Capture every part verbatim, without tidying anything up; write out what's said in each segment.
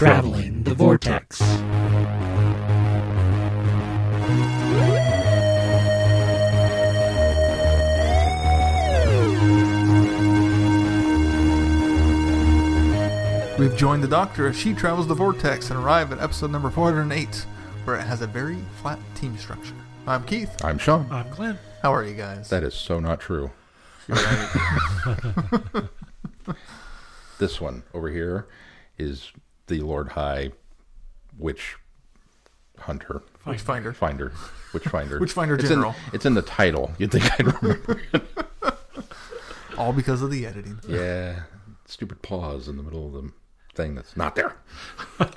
Traveling the Vortex. We've joined the Doctor as she travels the Vortex and arrive at episode number four hundred eight, where it has a very flat team structure. I'm Keith. I'm Sean. I'm Glenn. How are you guys? That is so not true. You're right. This one over here is the Lord High Witch Hunter. Witch Finder. Finder. Witch Finder. Witch Finder General. It's in, it's in the title. You'd think I'd remember it. All because of the editing. Yeah. Stupid pause in the middle of the thing that's not there. You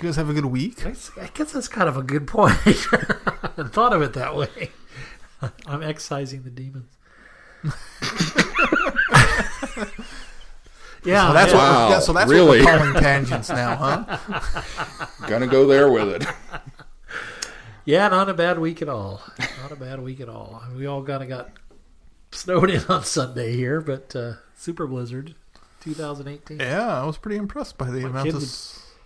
guys have a good week? I, I guess that's kind of a good point. I thought of it that way. I'm excising the demons. yeah, so that's yeah. What wow. yeah, so that's really? What we're calling tangents now, huh? Gonna go there with it. Yeah, not a bad week at all. Not a bad week at all. We all kind of got snowed in on Sunday here, but uh, super blizzard, two thousand eighteen. Yeah, I was pretty impressed by the My amount of. Would...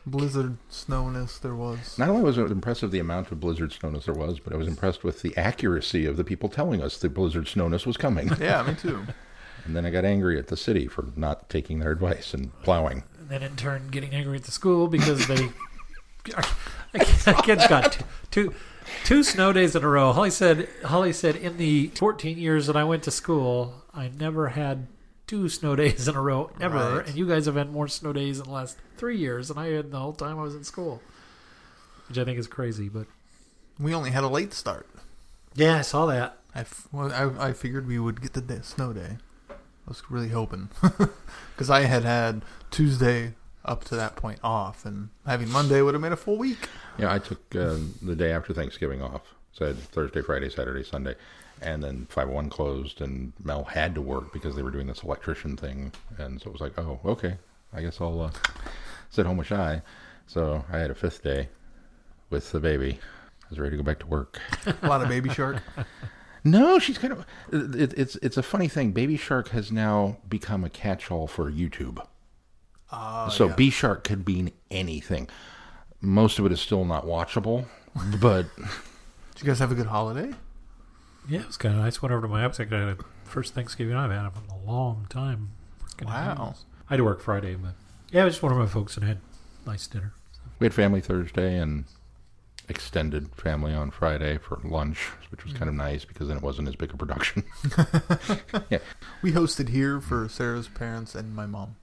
blizzard snowness there was. Not only was it impressive the amount of blizzard snowness there was, but I was impressed with the accuracy of the people telling us the blizzard snowness was coming. Yeah, me too. And then I got angry at the city for not taking their advice and plowing. And then in turn getting angry at the school because they... our kids got two, two, two snow days in a row. Holly said, Holly said, in the fourteen years that I went to school, I never had... two snow days in a row ever, right. And you guys have had more snow days in the last three years than I had the whole time I was in school, which I think is crazy. But we only had a late start. Yeah, I saw that. I, f- well, I, I figured we would get the day, snow day. I was really hoping because I had had Tuesday up to that point off, and having Monday would have made a full week. Yeah, I took uh, the day after Thanksgiving off, so I had Thursday, Friday, Saturday, Sunday. And then five oh one closed, and Mel had to work because they were doing this electrician thing. And so it was like, oh, okay, I guess I'll uh, sit home with Shy. So I had a fifth day with the baby. I was ready to go back to work. A lot of Baby Shark? No, she's kind of... It, it's, it's a funny thing. Baby Shark has now become a catch-all for YouTube. Uh, so yeah. B Shark could mean anything. Most of it is still not watchable, but... Did you guys have a good holiday? Yeah, it was kind of nice. Went over to my upside. I had the first Thanksgiving I've had in a long time. Wow. I had to work Friday, but yeah, I was just one of my folks and had a nice dinner. So. We had family Thursday and extended family on Friday for lunch, which was mm-hmm. kind of nice because then it wasn't as big a production. Yeah. We hosted here for Sarah's parents and my mom.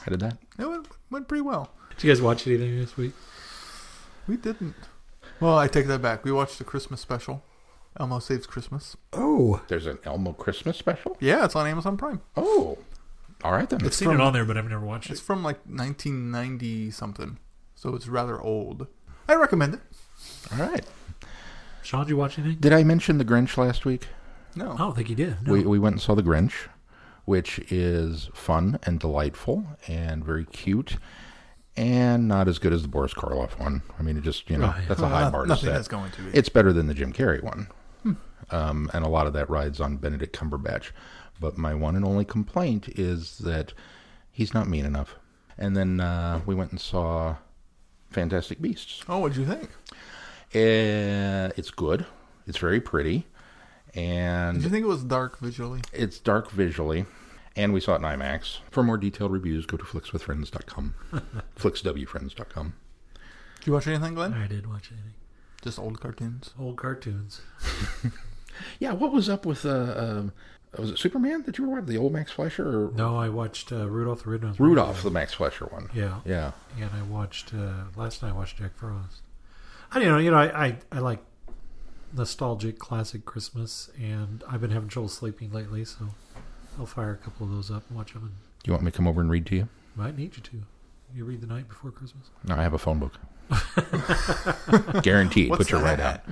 How did that? It went, went pretty well. Did you guys watch anything this week? We didn't. Well, I take that back. We watched the Christmas special. Elmo Saves Christmas. Oh. There's an Elmo Christmas special? Yeah, it's on Amazon Prime. Oh. All right, then. I've it's seen from, it on there, but I've never watched it's it. It's from like nineteen ninety something, so it's rather old. I recommend it. All right. Sean, did you watch anything? Did I mention The Grinch last week? No. I don't think you did. No. We, we went and saw The Grinch, which is fun and delightful and very cute. And not as good as the Boris Karloff one. I mean, it just, you know, right. that's well, a high bar to set. That's going to be. It's better than the Jim Carrey one. Hmm. Um, and a lot of that rides on Benedict Cumberbatch. But my one and only complaint is that he's not mean enough. And then uh, we went and saw Fantastic Beasts. Oh, what'd you think? Uh, it's good. It's very pretty. And did you think it was dark visually? It's dark visually. And we saw it in IMAX. For more detailed reviews, go to flicks with friends dot com. flicks w friends dot com. Did you watch anything, Glenn? I didn't watch anything. Just old cartoons? Old cartoons. Yeah, what was up with, uh, uh, was it Superman that you were watching? The old Max Fleischer? Or... No, I watched uh, Rudolph the Red-Nosed Reindeer. Rudolph, the Max Fleischer one. Yeah. Yeah. And I watched, uh, last night I watched Jack Frost. I don't know, you know, I, I, I like nostalgic classic Christmas, and I've been having trouble sleeping lately, so... I'll fire a couple of those up and watch them. And you want me to come over and read to you? Might need you to. You read The Night Before Christmas? No, I have a phone book. Guaranteed. What's put your right out.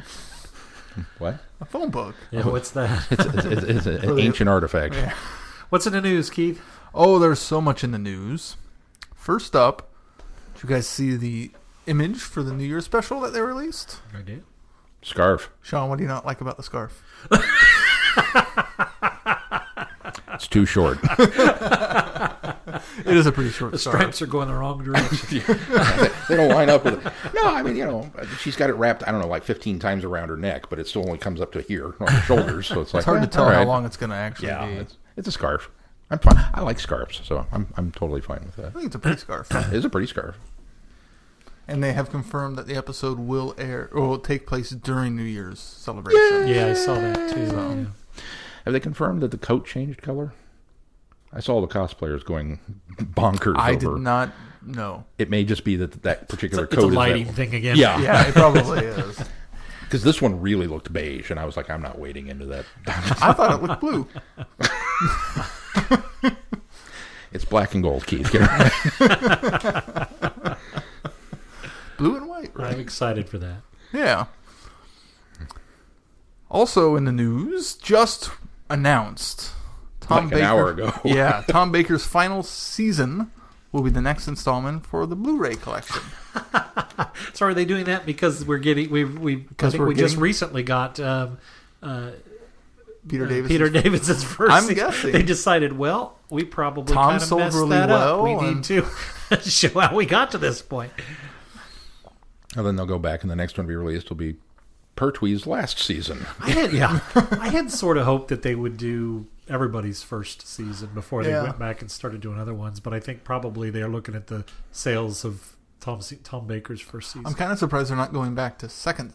What? A phone book. Yeah, what's that? It's, it's, it's, it's an really? Ancient artifact. Yeah. What's in the news, Keith? Oh, there's so much in the news. First up, did you guys see the image for the New Year's special that they released? I did. Scarf. Sean, what do you not like about the scarf? It's too short. It is a pretty short. The stripes start. Are going the wrong direction. Yeah, they don't line up with it. No, I mean, you know, she's got it wrapped, I don't know, like fifteen times around her neck, but it still only comes up to here on her shoulders. So it's, it's like, hard to tell right. how long it's going to actually yeah, be. It's, it's a scarf. I'm fine. I like scarves, so I'm I'm totally fine with that. I think it's a pretty scarf. It is a pretty scarf. And they have confirmed that the episode will air or will take place during New Year's celebration. Yay! Yeah, I saw that too. So, yeah. Have they confirmed that the coat changed color? I saw the cosplayers going bonkers. I over. did not know. It may just be that that particular it's a, it's coat a lighting is that thing again. Yeah, yeah, it probably is. Because this one really looked beige, and I was like, I'm not wading into that. I thought it looked blue. It's black and gold, Keith. Blue and white, right? I'm excited for that. Yeah. Also in the news, just announced, Tom like Baker, an hour ago. Yeah, Tom Baker's final season will be the next installment for the Blu-ray collection. So are they doing that because we're getting we we because we just recently got um, uh, Peter uh, Davidson's Peter Davidson's first. I'm guessing they decided, well, we probably Tom kind of sold messed really that well up. We need to show how we got to this point. And then they'll go back, and the next one to be released will be Pertwee's last season. I had, yeah, I had sort of hoped that they would do everybody's first season before they yeah. went back and started doing other ones, but I think probably they're looking at the sales of Tom Tom Baker's first season. I'm kind of surprised they're not going back to second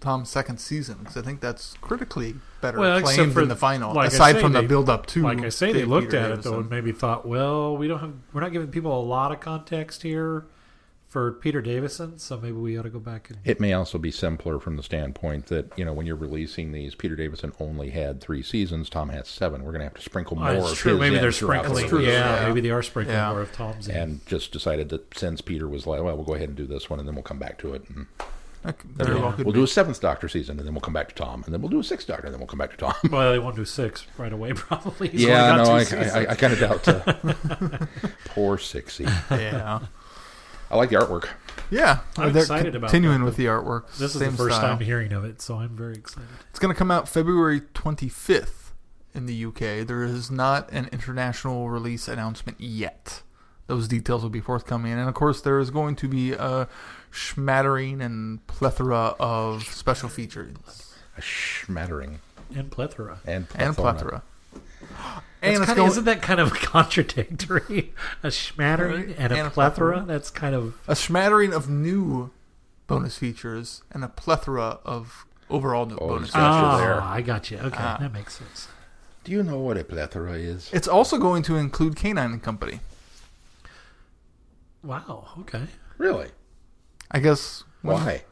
Tom's second season, because I think that's critically better well, acclaimed for, than the final, like aside say, from they, the build-up to Like I say, they looked Peter at Davison. It, though, and maybe thought, well, we don't have, we're not giving people a lot of context here. For Peter Davison, so maybe we ought to go back. And... It may also be simpler from the standpoint that, you know, when you're releasing these, Peter Davison only had three seasons. Tom has seven. We're going to have to sprinkle more. Oh, it's true. Maybe they're sprinkling. The yeah, yeah, maybe they are sprinkling yeah. more of Tom's. And in. Just decided that since Peter was like, well, we'll go ahead and do this one, and then we'll come back to it. And very well we'll be. do a Seventh Doctor season, and then we'll come back to Tom, and then we'll do a Sixth Doctor, and then we'll come back to Tom. Well, they won't do six right away, probably. He's yeah, no, I, I, I kind of doubt. Uh, poor Sixie. Yeah. I like the artwork. Yeah. I'm They're excited about it. Continuing with the artwork. This is the first style. time hearing of it, so I'm very excited. It's going to come out February twenty-fifth in the U K. There is not an international release announcement yet. Those details will be forthcoming. And, of course, there is going to be a schmattering and plethora of special features. A schmattering. And plethora. And plethora. And plethora. And kind of, going, isn't that kind of contradictory? A smattering and a, and a plethora? plethora? That's kind of... A smattering of new bonus features and a plethora of overall new oh, bonus features. Oh, there. I got you. Okay, uh, that makes sense. Do you know what a plethora is? It's also going to include K nine and Company. Wow, okay. Really? I guess... When, Why?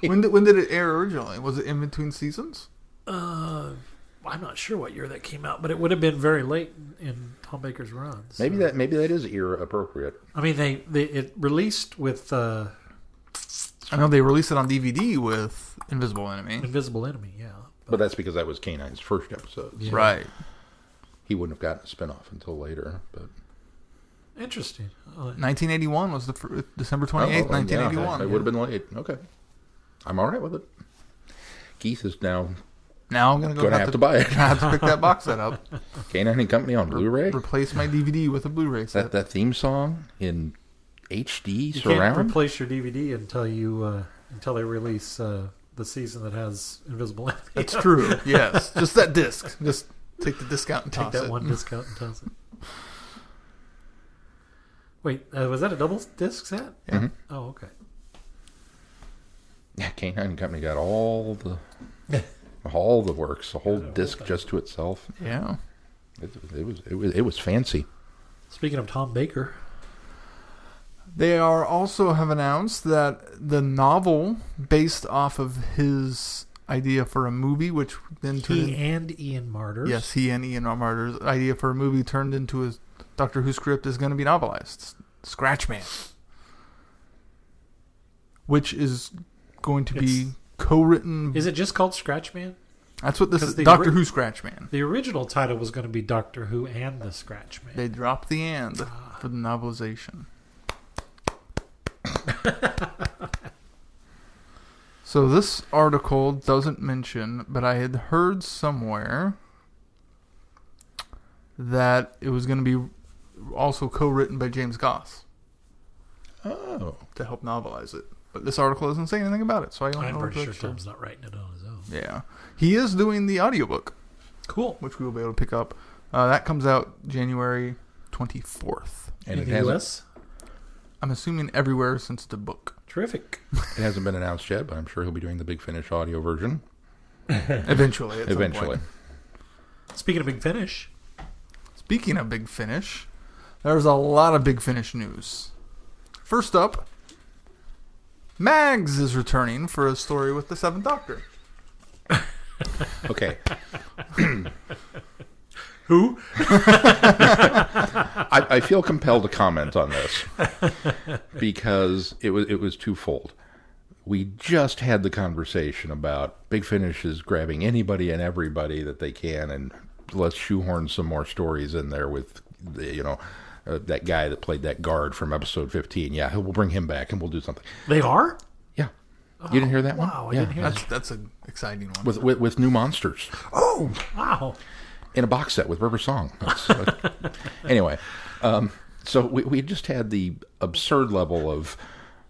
when, did, when did it air originally? Was it in between seasons? Uh... I'm not sure what year that came out, but it would have been very late in Tom Baker's runs. So. Maybe that maybe that is era appropriate. I mean, they, they it released with. Uh, I know they released it on D V D with Invisible Enemy. Invisible Enemy, yeah. But, but that's because that was K nine's first episode, so yeah. right? He wouldn't have gotten a spinoff until later. But interesting. nineteen eighty-one was the fr- December twenty-eighth, oh, well, nineteen eighty-one. Yeah, it would have been late. Okay, I'm all right with it. Keith is now. Now I'm going go to have to buy it. I have to pick that box set up. K nine and Company on Blu-ray? Re- replace my D V D with a Blu-ray set. That, that theme song in H D you surround? You can't replace your D V D until, you, uh, until they release uh, the season that has Invisible Enemy. That's true, yes. Just that disc. Just take the disc out and toss it. Take that it. one disc out and toss it. Wait, uh, was that a double disc set? Yeah. Mm-hmm. Oh, okay. Yeah, K nine and Company got all the... All the works, the whole disc just to itself. Yeah, it, it was it was it was fancy. Speaking of Tom Baker, they are also have announced that the novel based off of his idea for a movie, which then turned he and Ian Martyr's yes, he and Ian Martyr's idea for a movie turned into a Doctor Who script is going to be novelized, Scratchman, which is going to it's, be. Co-written. Is it just called Scratchman? That's what this is. Doctor ori- Who Scratchman. The original title was going to be Doctor Who and the Scratchman. They dropped the and ah. for the novelization. So this article doesn't mention, but I had heard somewhere that it was going to be also co-written by James Goss. Oh. To help novelize it. But this article doesn't say anything about it, so I don't I'm know. I'm pretty sure Tom's not writing it on his own. Yeah. He is doing the audiobook. Cool. Which we will be able to pick up. Uh, that comes out January twenty-fourth. And it has, I'm assuming, everywhere since the book. Terrific. It hasn't been announced yet, but I'm sure he'll be doing the Big Finish audio version. Eventually. At Eventually. Speaking of Big Finish. Speaking of Big Finish, there's a lot of Big Finish news. First up, Mags is returning for a story with the Seventh Doctor. Okay. Who? I, I feel compelled to comment on this because it was it was twofold. We just had the conversation about Big Finish is grabbing anybody and everybody that they can, and let's shoehorn some more stories in there with the, you know, uh, that guy that played that guard from episode fifteen. Yeah, we'll bring him back and we'll do something. They are? Yeah. Oh, you didn't hear that wow, one? Wow, I yeah. didn't hear that's, that. That's an exciting one. With, with with new monsters. Oh, wow. In a box set with River Song. Uh, anyway, um, so we, we just had the absurd level of,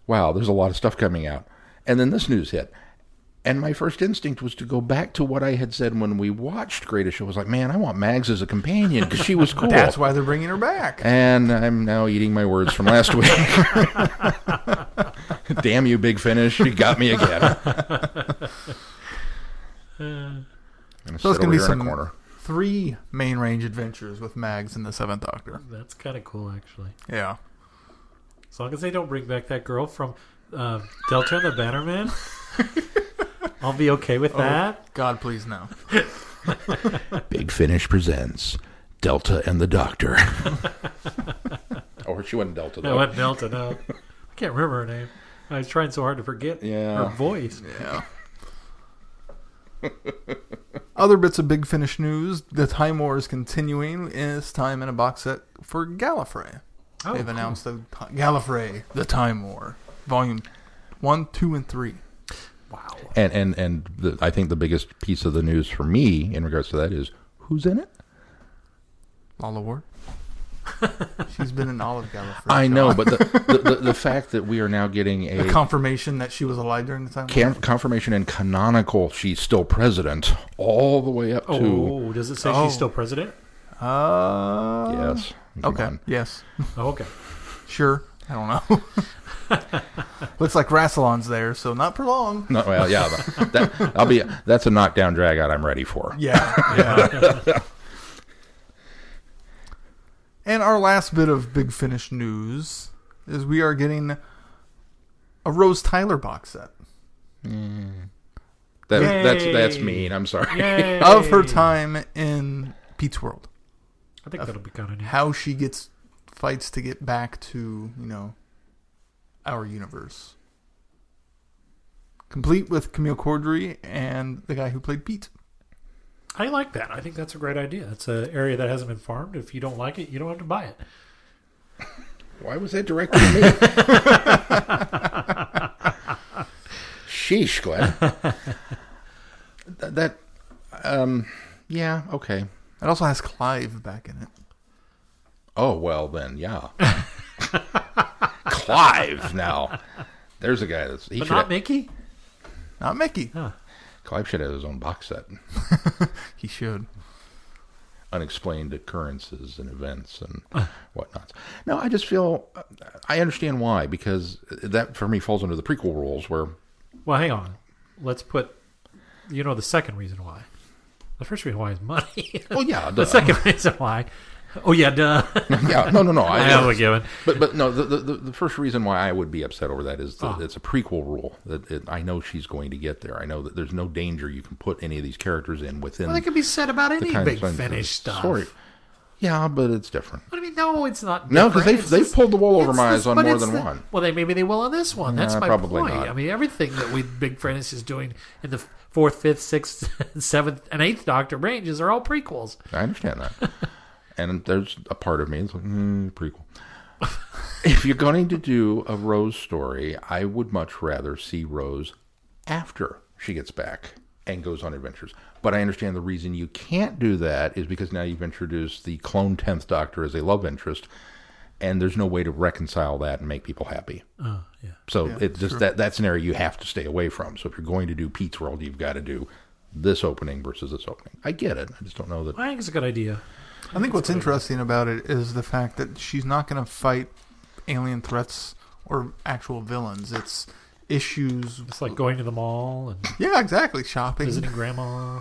wow, there's a lot of stuff coming out. And then this news hit. And my first instinct was to go back to what I had said when we watched Greatest Show. I was like, man, I want Mags as a companion because she was cool. That's why they're bringing her back. And I'm now eating my words from last week. Damn you, Big Finish. You got me again. So it's going to be some three main range adventures with Mags and the Seventh Doctor. That's kind of cool, actually. Yeah. As long as they don't bring back that girl from uh, Delta and the Bannerman. I'll be okay with that. Oh, God, please, no. Big Finish presents Delta and the Doctor. Oh, she wasn't Delta, though. No, it wasn't Delta, no. I can't remember her name. I was trying so hard to forget yeah. her voice. Yeah. Other bits of Big Finish news. The Time War is continuing. It's time in a box set for Gallifrey. Oh, They've cool. announced the Gallifrey, the Time War, Volume one, two, and three. Wow. And and, and the, I think the biggest piece of the news for me in regards to that is, who's in it? Lalla Ward. She's been in all of Gallifrey. I know, but the, the, the, the fact that we are now getting a... The confirmation that she was alive during the time? Cam- confirmation and canonical she's still president all the way up oh, to... Oh, does it say oh. she's still president? Uh, yes. Come okay, on. yes. Oh, okay. Sure. I don't know. Looks like Rassilon's there, so not for long. No, well, yeah, that, I'll be. That's a knockdown dragout I'm ready for. Yeah, yeah. And our last bit of Big Finish news is we are getting a Rose Tyler box set. Mm. That, that's that's mean. I'm sorry. Yay. Of her time in Pete's World. I think that'll be kind of neat. How she gets. Fights to get back to, you know, our universe. Complete with Camille Corddry and the guy who played Pete. I like that. I think that's a great idea. It's an area that hasn't been farmed. If you don't like it, you don't have to buy it. Why was that directed to me? Sheesh, Glenn. That, um, yeah, okay. It also has Clive back in it. Oh, well, then, yeah. Clive, now. There's a guy that's... He but not have, Mickey? Not Mickey. Huh. Clive should have his own box set. He should. Unexplained occurrences and events and whatnot. No, I just feel... I understand why, because that, for me, falls under the prequel rules where... Well, hang on. Let's put... You know, the second reason why. The first reason why is money. Well, yeah. The duh. second reason why... Oh, yeah, duh. yeah, no, no, no. I, I have a given. But, but no, the, the the first reason why I would be upset over that is that oh. it's a prequel rule. That it, I know she's going to get there. I know that there's no danger you can put any of these characters in within... Well, they could be said about any Big Finish stuff. Story. Yeah, but it's different. But I mean, no, it's not different. No, because they've, they've pulled the wool over my eyes on more than the, one. Well, they maybe they will on this one. That's nah, my probably point. Not. I mean, everything that we Big Finish is doing in the fourth, fifth, sixth, seventh, and eighth Doctor ranges are all prequels. I understand that. And there's a part of me that's like, mm, prequel. If you're going to do a Rose story, I would much rather see Rose after she gets back. and goes on adventures. But I understand the reason you can't do that is because now you've introduced the clone tenth Doctor as a love interest, and there's no way to reconcile that and make people happy. Oh, yeah. So yeah, it's just true. that that's an area you have to stay away from. So if you're going to do Pete's World, you've got to do this opening versus this opening. I get it. I just don't know that... Well, I think it's a good idea. I think, I think what's interesting idea. about it is the fact that she's not going to fight alien threats or actual villains. It's... issues. It's like going to the mall and yeah, exactly. Shopping, visiting grandma.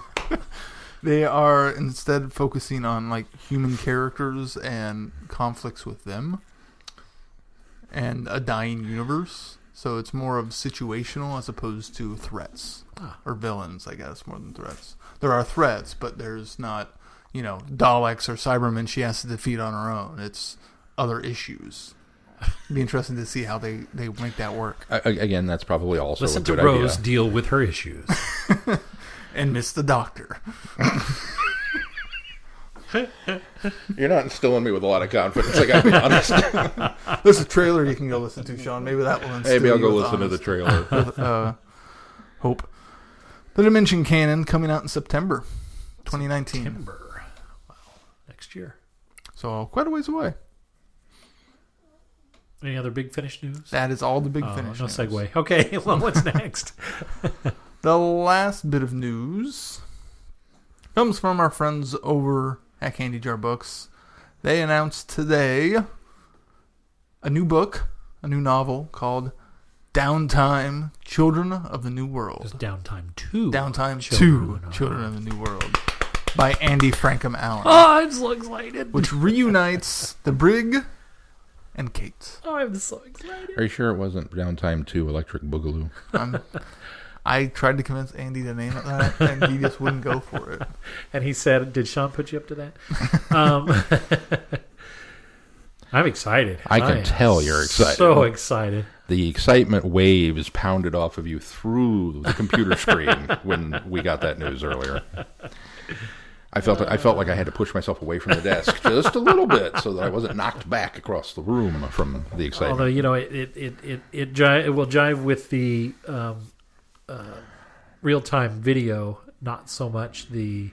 They are instead focusing on like human characters and conflicts with them, and a dying universe. So it's more of situational as opposed to threats ah. or villains, I guess, more than threats. There are threats, but there's not, you know, Daleks or Cybermen she has to defeat on her own. It's other issues. It'd be interesting to see how they, they make that work. I, again, that's probably also Listen a good idea. Listen to Rose idea. deal with her issues. And miss the Doctor. You're not instilling me with a lot of confidence, I gotta be honest. There's a trailer you can go listen to, Sean. Maybe that will instill Maybe I'll go listen honest. to the trailer. With, uh, hope. The Dimension Canon coming out in September twenty nineteen. September. Wow. Next year. So quite a ways away. Any other Big Finish news? That is all the Big oh, Finish no news. No segue. Okay, well, what's next? The last bit of news comes from our friends over at Candy Jar Books. They announced today a new book, a new novel called Downtime: Children of the New World. It's Downtime two. Downtime Children two, of Children of the New World, by Andy Frankham-Allen. Oh, I'm so excited. Which reunites the Brig... and Kate. Oh, I'm so excited. Are you sure it wasn't Downtime two Electric Boogaloo? I'm, I tried to convince Andy to name it that, and he just wouldn't go for it. And he said, did Sean put you up to that? um, I'm excited. I can I tell you're excited. So excited. The excitement waves pounded off of you through the computer screen when we got that news earlier. I felt I felt like I had to push myself away from the desk just a little bit so that I wasn't knocked back across the room from the excitement. Although, you know, it it it it, it, jive, it will jive with the um, uh, real-time video, not so much the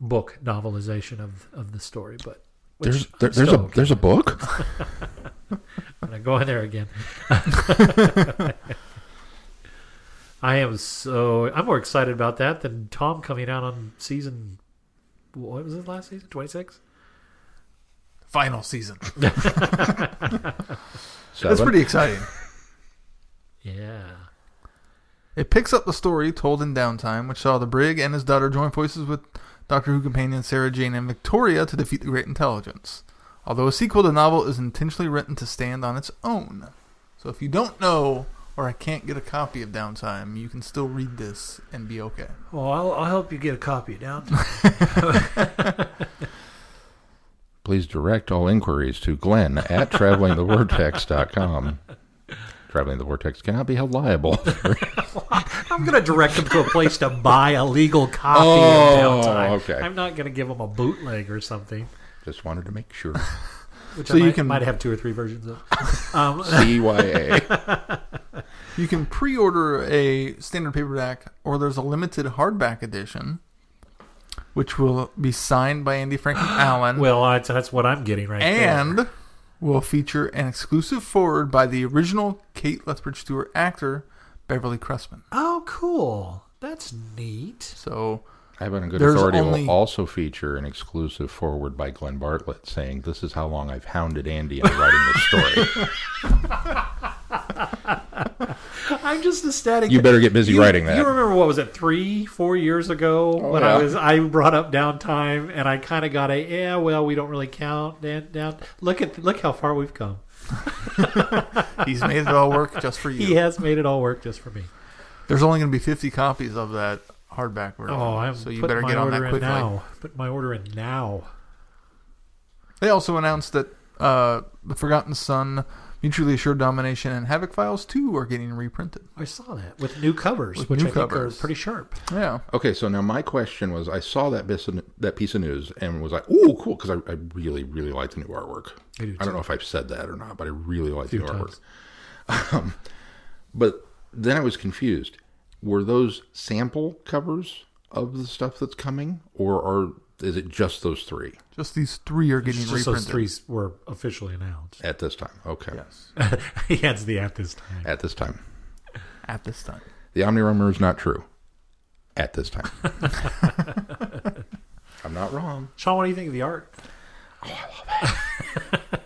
book novelization of of the story. But there's there, there's a okay. there's a book. I'm gonna go in there again. I am so I'm more excited about that than Tom coming out on season. What was his last season? twenty-six? Final season. That's pretty exciting. Yeah. It picks up the story told in Downtime, which saw the Brig and his daughter join forces with Doctor Who companion Sarah Jane and Victoria to defeat the Great Intelligence. Although a sequel to the novel is intentionally written to stand on its own. So if you don't know... or I can't get a copy of Downtime, you can still read this and be okay. Well, I'll, I'll help you get a copy of Downtime. Please direct all inquiries to Glenn at traveling the vortex dot com. Traveling the Vortex cannot be held liable. I'm going to direct them to a place to buy a legal copy oh, of Downtime. Okay. I'm not going to give them a bootleg or something. Just wanted to make sure. Which so I might, you can, might have two or three versions of. Um, C Y A. You can pre-order a standard paperback, or there's a limited hardback edition, which will be signed by Andy Frankham-Allen. Well, uh, that's what I'm getting right and there. And will feature an exclusive foreword by the original Kate Lethbridge Stewart actor, Beverly Cressman. Oh, cool. That's neat. So... I have it on good There's authority. Only... will also feature an exclusive foreword by Glenn Bartlett saying, "This is how long I've hounded Andy into writing this story." I'm just ecstatic. You better get busy you, writing that. You remember what was it, three, four years ago oh, when yeah. I was I brought up Downtime and I kind of got a yeah, well, we don't really count down. down. Look at look how far we've come. He's made it all work just for you. He has made it all work just for me. There's only going to be fifty copies of that. Hardback version. Oh, I'm so you better get on that quickly. Now. Put my order in now. They also announced that uh, The Forgotten Son, Mutually Assured Domination, and Havoc Files two are getting reprinted. I saw that with new covers, with which new I covers. think are pretty sharp. Yeah. Okay, so now my question was, I saw that piece of, that piece of news and was like, "Ooh, cool!" Because I, I really, really like the new artwork. I, do I don't know if I've said that or not, but I really like the new times. artwork. Um, but then I was confused. were those sample covers of the stuff that's coming, or are is it just those three? Just these three are getting just reprinted. Just those three were officially announced. At this time, okay. Yes. He adds the at this time. At this time. At this time. The Omni rumor is not true. At this time. I'm not wrong. Sean, what do you think of the art? Oh, I love it.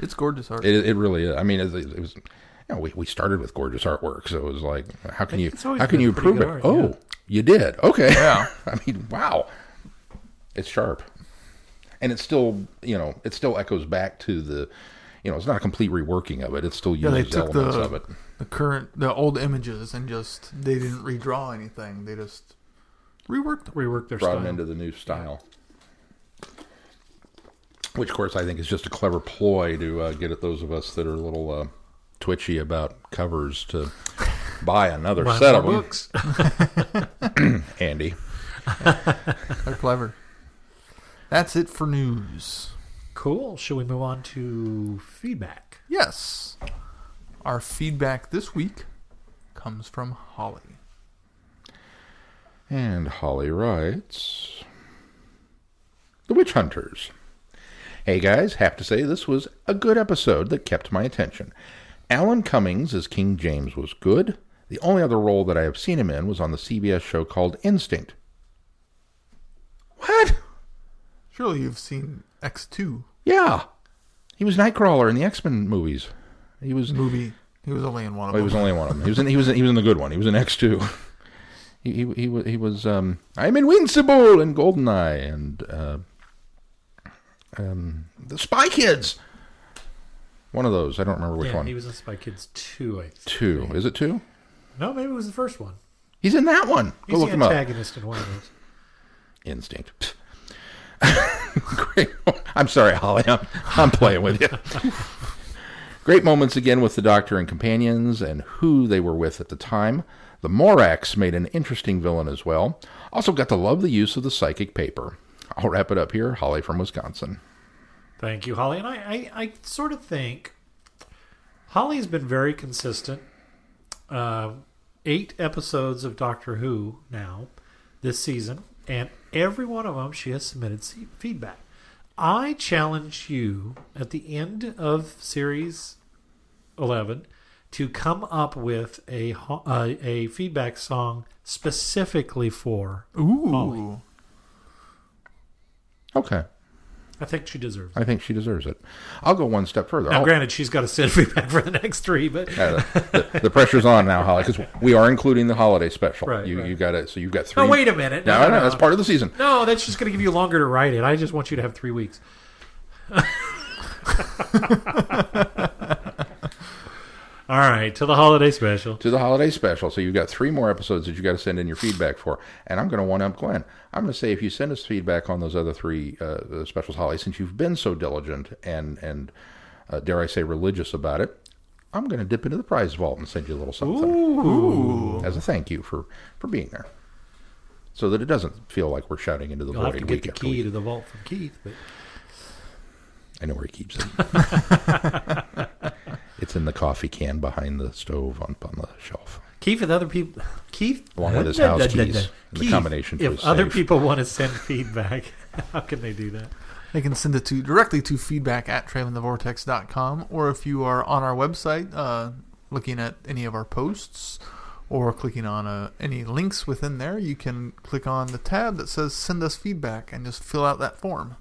It's gorgeous art. It, it really is. I mean, it, it was... You know, we, we started with gorgeous artwork, so it was like, how can you how can you improve it? Art, oh, yeah. You did. Okay. Yeah. I mean, wow. It's sharp. And it's still, you know, it still echoes back to the, you know, it's not a complete reworking of it. It still uses yeah, they took elements the, of it. The current, the old images and just, they didn't redraw anything. They just reworked them. Reworked their Brought style. Brought them into the new style. Which, of course, I think is just a clever ploy to uh, get at those of us that are a little... Uh, twitchy about covers to buy another buy set of them. Books. Andy. They're clever. That's it for news. Cool. Shall we move on to feedback? Yes. Our feedback this week comes from Holly. And Holly writes, The Witch Hunters. Hey guys, have to say this was a good episode that kept my attention. Alan Cummings as King James was good. The only other role that I have seen him in was on the C B S show called Instinct. What? Surely you've seen X two. Yeah. He was Nightcrawler in the X-Men movies. He was... Movie. He was only in one of them. He was only in one of them. He was in, he was in, he was in the good one. He was in X two. He, he, he was... He was um, I'm Invincible and Goldeneye and uh, um, the Spy Kids. One of those. I don't remember which yeah, one. He was in Spy Kids two, I think. two. Is it two? No, maybe it was the first one. He's in that one. Go He's look him up. He's the antagonist in one of those. Instinct. Great. I'm sorry, Holly. I'm, I'm playing with you. Great moments again with the Doctor and companions and who they were with at the time. The Morax made an interesting villain as well. Also got to love the use of the psychic paper. I'll wrap it up here. Holly from Wisconsin. Thank you, Holly. And I, I, I sort of think Holly has been very consistent. Uh, eight episodes of Doctor Who now this season, and every one of them she has submitted feedback. I challenge you at the end of Series eleven to come up with a uh, a feedback song specifically for Ooh. Holly. Okay. I think she deserves it. I think she deserves it. I'll go one step further. Now, I'll... granted, she's got to send feedback for the next three, but... yeah, the, the, the pressure's on now, Holly, because we are including the holiday special. Right, you, right. You gotta, so you've got three... No, wait a minute. No, no, no, no, no. That's part of the season. No, that's just going to give you longer to write it. I just want you to have three weeks. All right, to the holiday special. To the holiday special. So you've got three more episodes that you've got to send in your feedback for. And I'm going to one-up Glenn. I'm going to say if you send us feedback on those other three uh, specials, Holly, since you've been so diligent and, and uh, dare I say, religious about it, I'm going to dip into the prize vault and send you a little something. Ooh. As a thank you for, for being there. So that it doesn't feel like we're shouting into the void. You'll have to get the key week. To the vault from Keith. But... I know where he keeps it. It's in the coffee can behind the stove on, on the shelf. Keith, if other people, Keith, along with his house keys, the combination. If other people want to send feedback, how can they do that? They can send it to directly to feedback at traveling the vortex dot com, or if you are on our website, uh, looking at any of our posts or clicking on uh, any links within there, you can click on the tab that says "Send us feedback" and just fill out that form.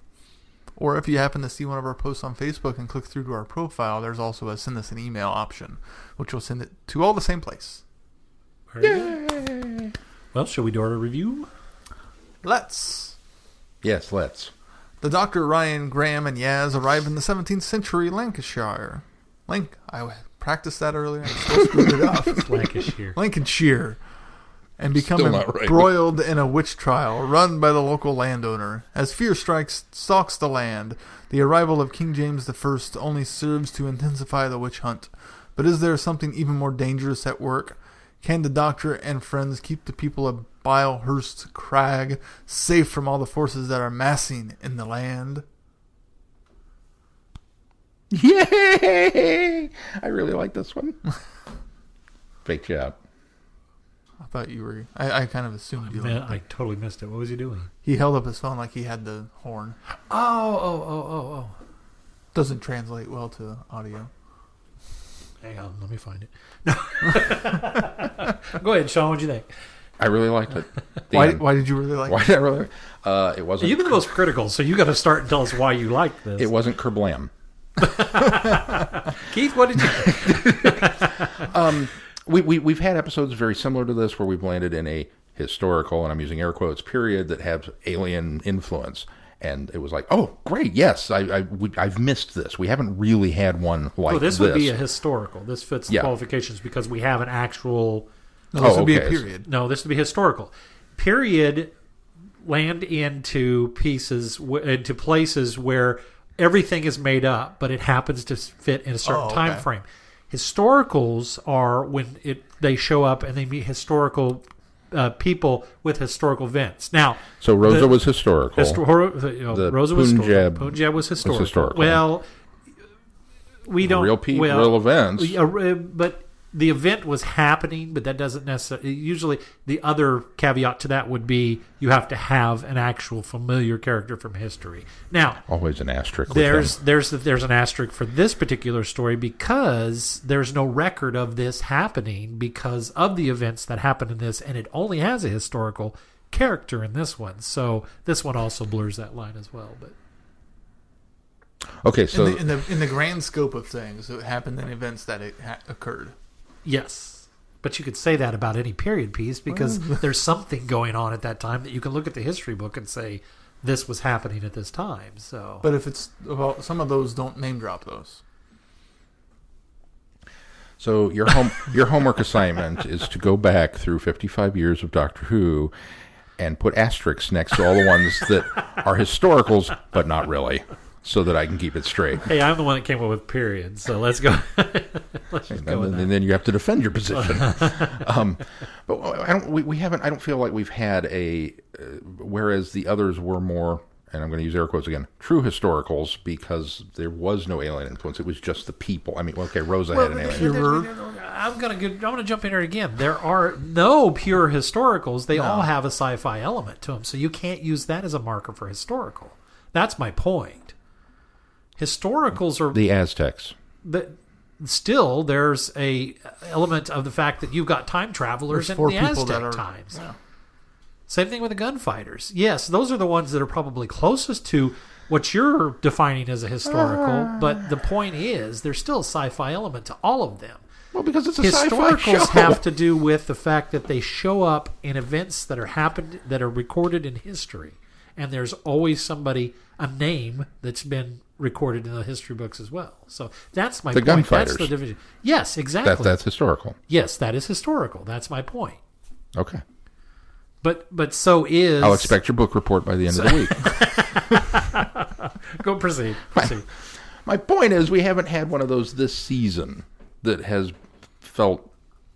Or if you happen to see one of our posts on Facebook and click through to our profile, there's also a send us an email option, which will send it to all the same place. Yay! Well, shall we do our review? Let's. Yes, let's. The Doctor, Ryan, Graham, and Yaz arrive in the seventeenth century Lancashire. Lanc- I practiced that earlier. I still screwed it up. It's Lancashire. Lancashire. And become embroiled right. in a witch trial run by the local landowner. As fear strikes, stalks the land, the arrival of King James the First only serves to intensify the witch hunt. But is there something even more dangerous at work? Can the Doctor and friends keep the people of Bilehurst Crag safe from all the forces that are massing in the land? Yay! I really like this one. Fake you out. I thought you were... I, I kind of assumed oh, you... Man, I totally missed it. What was he doing? He held up his phone like he had the horn. Oh, oh, oh, oh, oh. Doesn't translate well to audio. Hang on, let me find it. No. Go ahead, Sean, what'd you think? I really liked it. Why, why did you really like why it? Why did I really... Uh, it wasn't... You've been the most critical, so you got to start and tell us why you liked this. It wasn't Kerblam. Keith, what did you... um... We, we, we've had episodes very similar to this where we've landed in a historical, and I'm using air quotes, period that has alien influence. And it was like, oh, great, yes, I, I, we, I've missed this. We haven't really had one like well, this. This would be a historical. This fits the yeah. qualifications because we have an actual... No, this oh, would okay. be a period. No, this would be historical. Period land into pieces, into places where everything is made up, but it happens to fit in a certain oh, okay. time frame. Historicals are when it they show up and they meet historical uh, people with historical events. Now, so Rosa the, was historical. Histor- the, you know, the Rosa was Punjab, Punjab was historical. Was historical. Well, we don't real people, well, real events. We, uh, but the event was happening, but that doesn't necessarily. Usually, the other caveat to that would be you have to have an actual familiar character from history. Now, always an asterisk. There's there's there's an asterisk for this particular story because there's no record of this happening because of the events that happened in this, and it only has a historical character in this one. So this one also blurs that line as well, but. Okay, so in the in the, in the grand scope of things, it happened in events that it ha- occurred. Yes, but you could say that about any period piece because there's something going on at that time that you can look at the history book and say this was happening at this time. So, but if it's well, some of those don't name drop those. So your home your homework assignment is to go back through fifty-five years of Doctor Who and put asterisks next to all the ones that are historicals but not really. So that I can keep it straight. Hey, I'm the one that came up with periods, so let's go. let's and, go then, and then you have to defend your position. um, but I don't. We, we haven't. I don't feel like we've had a. Uh, whereas the others were more, and I'm going to use air quotes again, true historicals because there was no alien influence. It was just the people. I mean, okay, Rosa well, had an alien. Pure... I'm going to. I'm going to jump in here again. There are no pure historicals. They no. all have a sci-fi element to them, so you can't use that as a marker for historical. That's my point. Historicals are the Aztecs. The, still, there's a element of the fact that you've got time travelers in the Aztec are, times. Yeah. Same thing with the Gunfighters. Yes, those are the ones that are probably closest to what you're defining as a historical. Uh, but the point is, there's still a sci-fi element to all of them. Well, because it's a historicals sci-fi show. Have to do with the fact that they show up in events that are happened that are recorded in history, and there's always somebody a name that's been recorded in the history books as well. So that's my the point. Gunfighters. That's the division. Yes, exactly. That, that's historical. Yes, that is historical. That's my point. Okay. But but so is... I'll expect your book report by the end so, of the week. Go proceed. proceed. My, my point is we haven't had one of those this season that has felt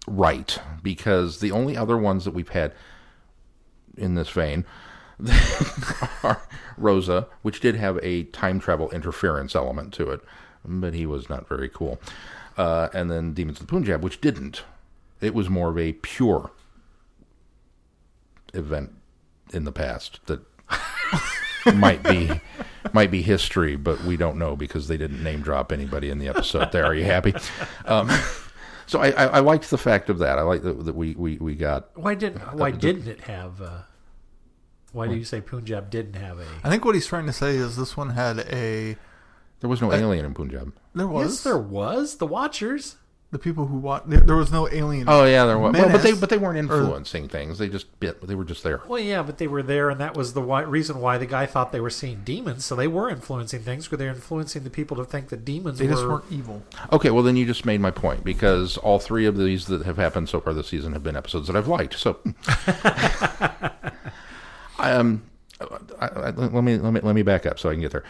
right because the only other ones that we've had in this vein... are Rosa, which did have a time travel interference element to it, but he was not very cool. Uh, and then Demons of the Punjab, which didn't. It was more of a pure event in the past that might be might be history, but we don't know because they didn't name drop anybody in the episode. There, are you happy? Um, so I, I, I liked the fact of that. I liked that we, we, we got. Why didn't uh, Why the, didn't it have? Uh... Why do you say Punjab didn't have a... I think what he's trying to say is this one had a... There was no a, alien in Punjab. There was. Yes, there was. The Watchers. The people who watched... There, there was no alien. Oh, yeah, there was. Well, but they but they weren't influencing or, things. They just bit. They were just there. Well, yeah, but they were there, and that was the why, reason why the guy thought they were seeing demons, so they were influencing things, because they were influencing the people to think that demons they were... They just weren't evil. Okay, well, then you just made my point, because all three of these that have happened so far this season have been episodes that I've liked, so... Um, I, I, let me let me let me back up so I can get there.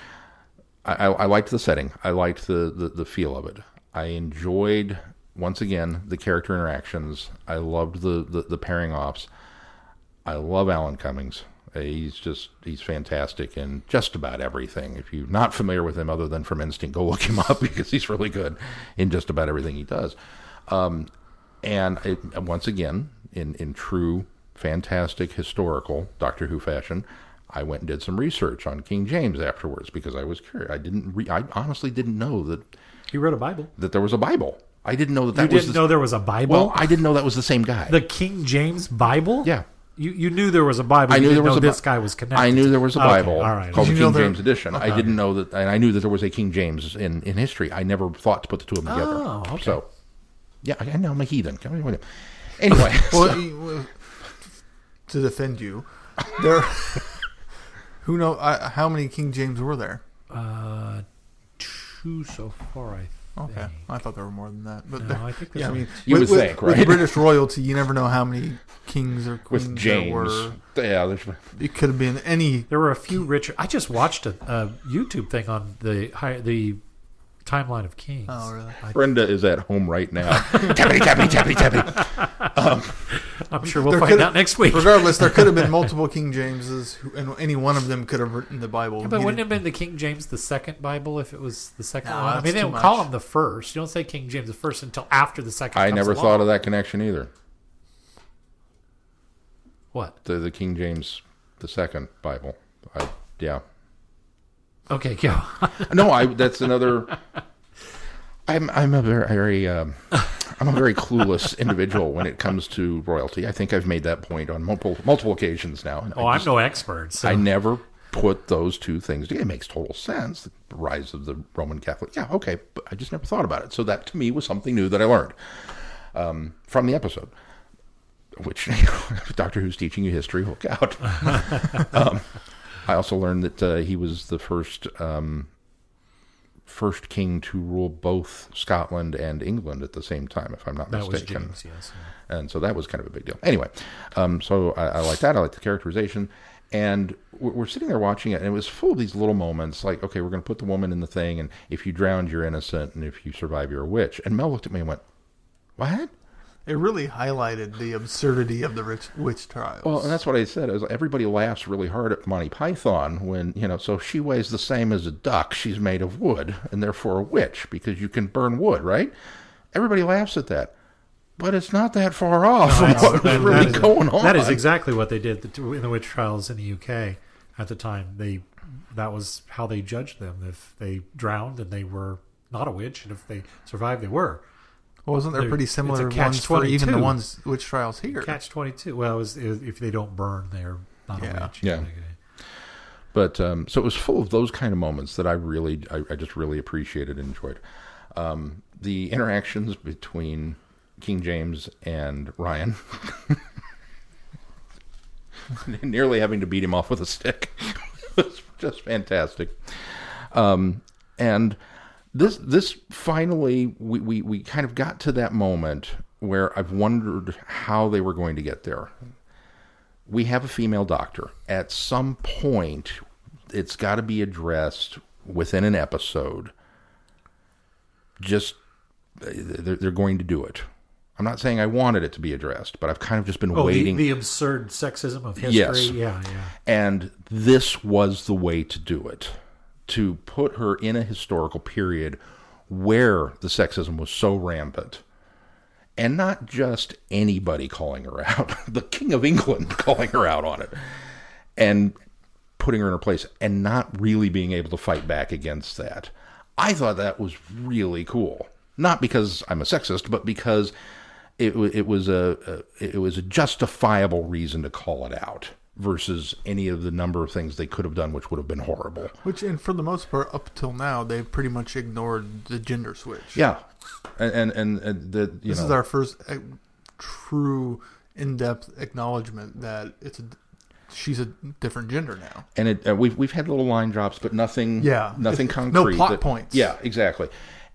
I, I, I liked the setting. I liked the, the, the feel of it. I enjoyed once again the character interactions. I loved the, the, the pairing offs. I love Alan Cummings. He's just he's fantastic in just about everything. If you're not familiar with him other than from Instinct, go look him up because he's really good in just about everything he does. Um, and it, once again, in, in true fantastic historical Doctor Who fashion, I went and did some research on King James afterwards because I was curious. I didn't. Re- I honestly didn't know that he wrote a Bible. That there was a Bible. I didn't know that. that you was didn't the, know there was a Bible. Well, I didn't know that was the same guy. The King James Bible. Yeah. You you knew there was a Bible. I you knew didn't there was know a, this guy was connected. I knew there was a Bible okay, all right. called the King there, James edition. Okay. I didn't know that, and I knew that there was a King James in, in history. I never thought to put the two of them together. Oh, okay. So, yeah, I know I'm a heathen. Anyway, well, so. To defend you, there. Who know uh, how many King James were there? Uh, two so far, I think. Okay, I thought there were more than that, but no, there, I think yeah, I mean, you with, would with, think, right? With British royalty, you never know how many kings or queens with James. There were. Yeah, there's... it could have been any. There were a few Richard. I just watched a, a YouTube thing on the the timeline of kings. Oh, really? I... Brenda is at home right now. Tappity tappity tappity tappity. Um, I'm sure we'll find out next week. Regardless, there could have been multiple King Jameses, who, and any one of them could have written the Bible. Yeah, but wouldn't it have been the King James the second Bible if it was the second no, one? I mean, they don't much. Call him the first. You don't say King James the first until after the second. I never along. thought of that connection either. What? The, the King James the second Bible. I, yeah. Okay, go. no, I. That's another. I'm I'm a very, very um, I'm a very clueless individual when it comes to royalty. I think I've made that point on multiple multiple occasions now. And oh, I just, I'm no expert. So. I never put those two things together. It makes total sense. The rise of the Roman Catholic. Yeah, okay, but I just never thought about it. So that to me was something new that I learned um, from the episode. Which you know, Doctor Who's teaching you history. Look out. um, I also learned that uh, he was the first. Um, First king to rule both Scotland and England at the same time, if I'm not that mistaken. Was James, yes, yeah. And so that was kind of a big deal. Anyway, um, so I, I like that. I like the characterization. And we're sitting there watching it, and it was full of these little moments like, okay, we're going to put the woman in the thing, and if you drowned, you're innocent, and if you survive, you're a witch. And Mel looked at me and went, what? It really highlighted the absurdity of the rich, witch trials. Well, and that's what I said. Is everybody laughs really hard at Monty Python when, you know, so she weighs the same as a duck. She's made of wood and therefore a witch because you can burn wood, right? Everybody laughs at that. But it's not that far off no, from what was really that is, going on. That is exactly what they did in the witch trials in the U K at the time. They That was how they judged them. If they drowned and they were not a witch, and if they survived, they were. Well, wasn't there They're, pretty similar ones for even the ones witch trials here? Catch twenty-two. Well, it was, it was, if they don't burn, they're not yeah. a witch. Yeah. But um, so it was full of those kind of moments that I really, I, I just really appreciated and enjoyed. Um, the interactions between King James and Ryan, nearly having to beat him off with a stick, was just fantastic. Um, and. This this finally, we, we, we kind of got to that moment where I've wondered how they were going to get there. We have a female doctor. At some point, it's got to be addressed within an episode. Just, they're, they're going to do it. I'm not saying I wanted it to be addressed, but I've kind of just been oh, waiting. The, the absurd sexism of history. Yes. Yeah, yeah. And this was the way to do it. To put her in a historical period where the sexism was so rampant. And not just anybody calling her out. The King of England calling her out on it. And putting her in her place. And not really being able to fight back against that. I thought that was really cool. Not because I'm a sexist, but because it, it was a, a it was a justifiable reason to call it out. Versus any of the number of things they could have done, which would have been horrible. Which, and for the most part, up till now, they've pretty much ignored the gender switch. Yeah, and and, and the you this know. is our first true in-depth acknowledgement that it's a, she's a different gender now. And it, uh, we've we've had little line drops, but nothing. Yeah, nothing it's, concrete. No plot that, points. Yeah, exactly.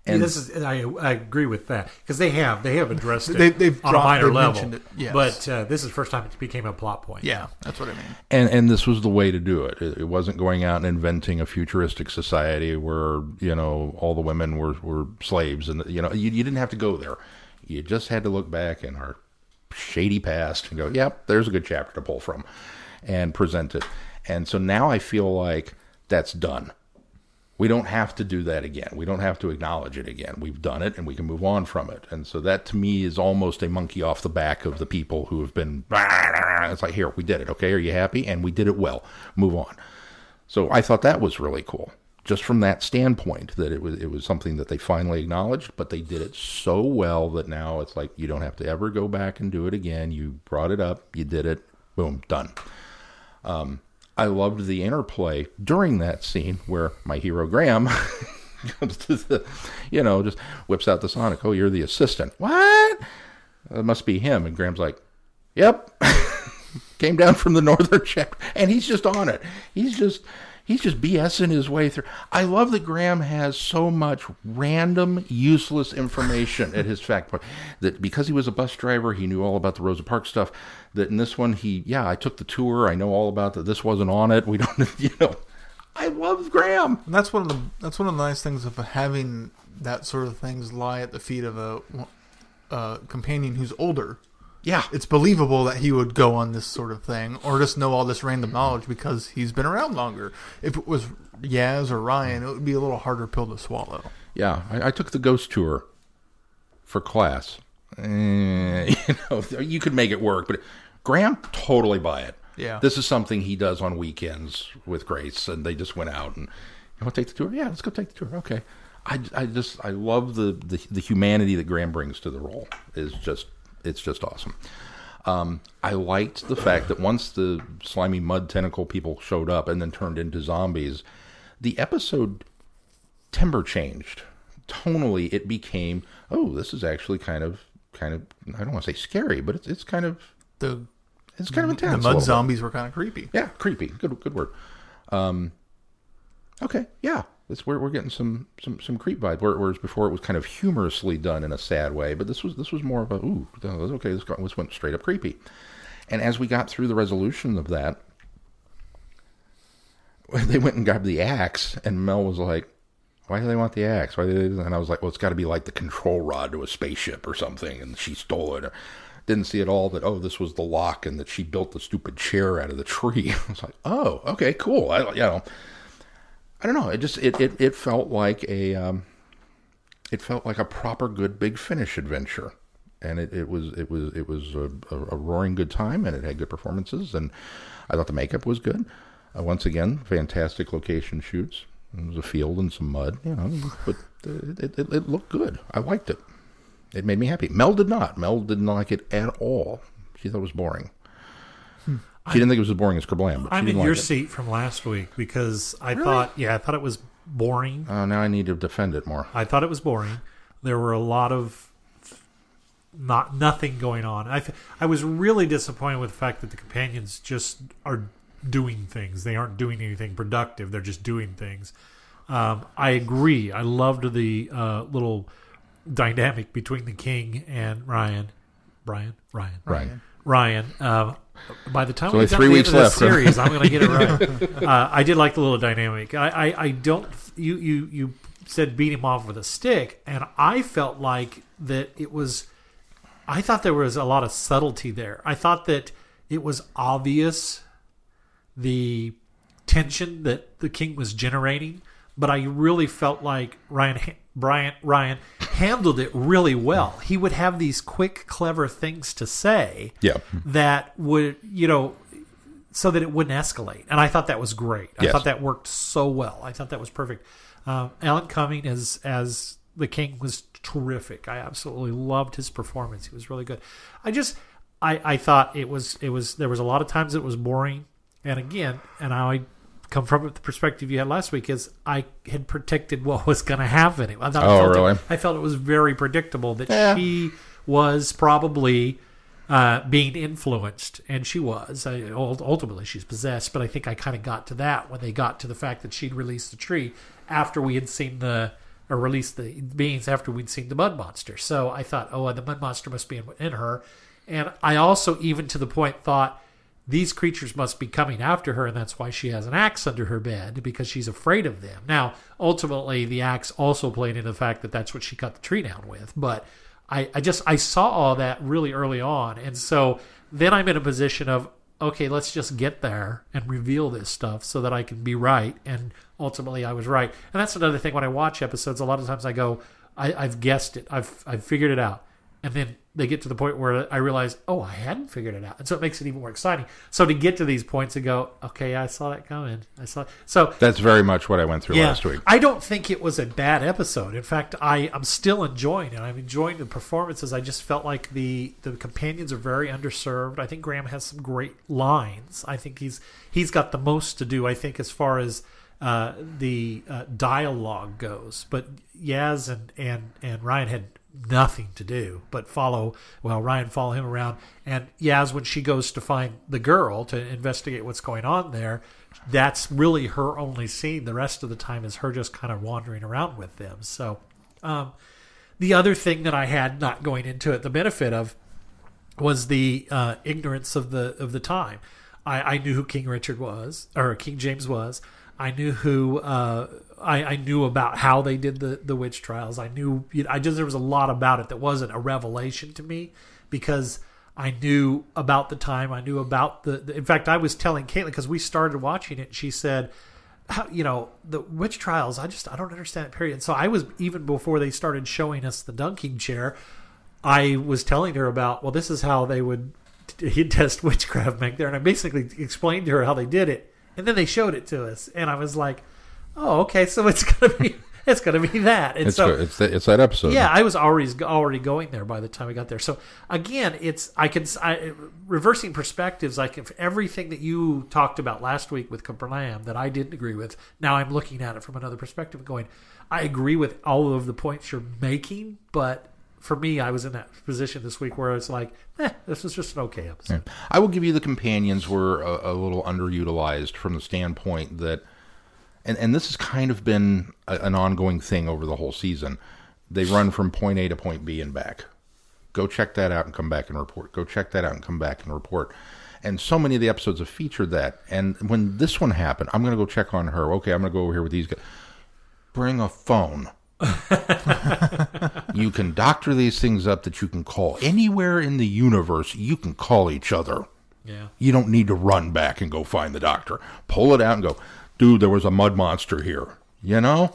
And this is, I, I agree with that because they have they have addressed it they, they've on dropped, a minor level, yes. but uh, this is the first time it became a plot point. Yeah, that's what I mean. And and this was the way to do it. It wasn't going out and inventing a futuristic society where you know all the women were, were slaves, and you know you, you didn't have to go there. You just had to look back in our shady past and go, "Yep, there's a good chapter to pull from," and present it. And so now I feel like that's done. we don't have to do that again. We don't have to acknowledge it again. We've done it, and we can move on from it. And so that, to me, is almost a monkey off the back of the people who have been, it's like, here, we did it, okay? Are you happy? And we did it well. Move on. So I thought that was really cool, just from that standpoint, that it was it was something that they finally acknowledged, but they did it so well that now it's like, you don't have to ever go back and do it again. You brought it up. You did it. Boom. Done. Um, I loved the interplay during that scene where my hero Graham comes to the, you know, just whips out the sonic. Oh, you're the assistant. What? It must be him. And Graham's like, yep. Came down from the northern chapter. And he's just on it. He's just, he's just BSing his way through. I love that Graham has so much random, useless information at his fact point. That because he was a bus driver, he knew all about the Rosa Parks stuff. That in this one, he, yeah, I took the tour. I know all about that. This wasn't on it. We don't, you know. I love Graham. And that's one of the that's one of the nice things of having that sort of things lie at the feet of a, a companion who's older. Yeah. It's believable that he would go on this sort of thing or just know all this random knowledge because he's been around longer. If it was Yaz or Ryan, it would be a little harder pill to swallow. Yeah. I, I took the ghost tour for class. Eh, you know, you could make it work, but Graham, totally buy it. Yeah. This is something he does on weekends with Grace, and they just went out and, you want to take the tour? Yeah, let's go take the tour. Okay. I, I just, I love the, the, the humanity that Graham brings to the role. Is just, It's just awesome. Um, I liked the fact that once the slimy mud tentacle people showed up and then turned into zombies, the episode timbre changed. Tonally, it became, oh, this is actually kind of, kind of. I don't want to say scary, but it's it's kind of the it's kind of intense. The mud zombies were kind of creepy. Yeah, creepy. Good, good word. Um, okay, yeah. This, we're we're getting some some some creep vibe. Whereas before it was kind of humorously done in a sad way, but this was this was more of a ooh, okay, this got, this went straight up creepy. And as we got through the resolution of that, they went and grabbed the axe, and Mel was like, "Why do they want the axe? Why?" Do they? And I was like, "Well, it's got to be like the control rod to a spaceship or something." And she stole it. Didn't see at all that, oh, this was the lock, and that she built the stupid chair out of the tree. I was like, "Oh, okay, cool." I you know. I don't know. It just it, it, it felt like a um, it felt like a proper good Big Finish adventure, and it, it was it was it was a, a, a roaring good time, and it had good performances, and I thought the makeup was good. Uh, once again, fantastic location shoots. It was a field and some mud, you know, but it, it, it looked good. I liked it. It made me happy. Mel did not. Mel didn't like it at all. She thought it was boring. She didn't think it was as boring as Kablam, but I'm she didn't in like your it. Seat from last week because I really? thought, yeah, I thought it was boring. Oh, uh, now I need to defend it more. I thought it was boring. There were a lot of not nothing going on. I I was really disappointed with the fact that the companions just are doing things. They aren't doing anything productive. They're just doing things. Um, I agree. I loved the uh, little dynamic between the King and Ryan, Brian, Ryan, Ryan, Ryan. Um, By the time so we got to the end of the series, I'm going to get it right. uh, I did like the little dynamic. I, I, I don't. You, you, you said beat him off with a stick, and I felt like that it was. I thought there was a lot of subtlety there. I thought that it was obvious the tension that the King was generating, but I really felt like Ryan, Brian, Ryan handled it really well. He would have these quick, clever things to say yeah. that would, you know, so that it wouldn't escalate. And I thought that was great. I yes. thought that worked so well. I thought that was perfect. Um, Alan Cummings as as the King was terrific. I absolutely loved his performance. He was really good. I just, I, I thought it was, it was, there was a lot of times it was boring. And again, and I come from the perspective you had last week is I had predicted what was going to happen. I thought oh, I felt really? It, I felt it was very predictable that yeah. she was probably uh, being influenced, and she was. I, ultimately, she's possessed, but I think I kind of got to that when they got to the fact that she'd released the tree after we had seen the, or released the beings after we'd seen the mud monster. So I thought, oh, the mud monster must be in, in her. And I also, even to the point, thought, these creatures must be coming after her, and that's why she has an axe under her bed, because she's afraid of them. Now, ultimately, the axe also played into the fact that that's what she cut the tree down with. But I, I just I saw all that really early on, and so then I'm in a position of, okay, let's just get there and reveal this stuff so that I can be right. And ultimately I was right. And that's another thing. When I watch episodes, a lot of times I go, I, I've guessed it. I've I've figured it out. And then they get to the point where I realize, oh, I hadn't figured it out. And so it makes it even more exciting. So to get to these points and go, okay, I saw that coming. I saw it. So that's very much what I went through yeah, last week. I don't think it was a bad episode. In fact, I, I'm still enjoying it. I'm enjoying the performances. I just felt like the, the companions are very underserved. I think Graham has some great lines. I think he's he's got the most to do, I think, as far as uh, the uh, dialogue goes. But Yaz and, and, and Ryan had nothing to do but follow well Ryan follow him around. And Yaz, when she goes to find the girl to investigate what's going on there, that's really her only scene. The rest of the time is her just kind of wandering around with them. So um the other thing that I had, not going into it, the benefit of was the uh ignorance of the of the time. I I knew who King Richard was, or King James was. I knew who uh I, I knew about how they did the, the witch trials. I knew, you know, I just, there was a lot about it that wasn't a revelation to me, because I knew about the time. I knew about the, the in fact, I was telling Caitlin, because we started watching it, and she said, how, you know, the witch trials, I just, I don't understand it, period. So I was, even before they started showing us the dunking chair, I was telling her about, well, this is how they would he'd test witchcraft back there. And I basically explained to her how they did it. And then they showed it to us. And I was like, oh, okay, so it's gonna be it's gonna be that. And it's so, it's, the, it's that episode. Yeah, I was already already going there by the time we got there. So again, it's I can I, reversing perspectives. Like if everything that you talked about last week with Kablam that I didn't agree with, now I'm looking at it from another perspective, and going, I agree with all of the points you're making, but for me, I was in that position this week where it's like, eh, this was just an okay episode. Yeah. I will give you the companions were a, a little underutilized from the standpoint that. And and this has kind of been a, an ongoing thing over the whole season. They run from point A to point B and back. Go check that out and come back and report. Go check that out and come back and report. And so many of the episodes have featured that. And when this one happened, I'm going to go check on her. Okay, I'm going to go over here with these guys. Bring a phone. You can doctor these things up that you can call. Anywhere in the universe, you can call each other. Yeah. You don't need to run back and go find the doctor. Pull it out and go, dude, there was a mud monster here. You know?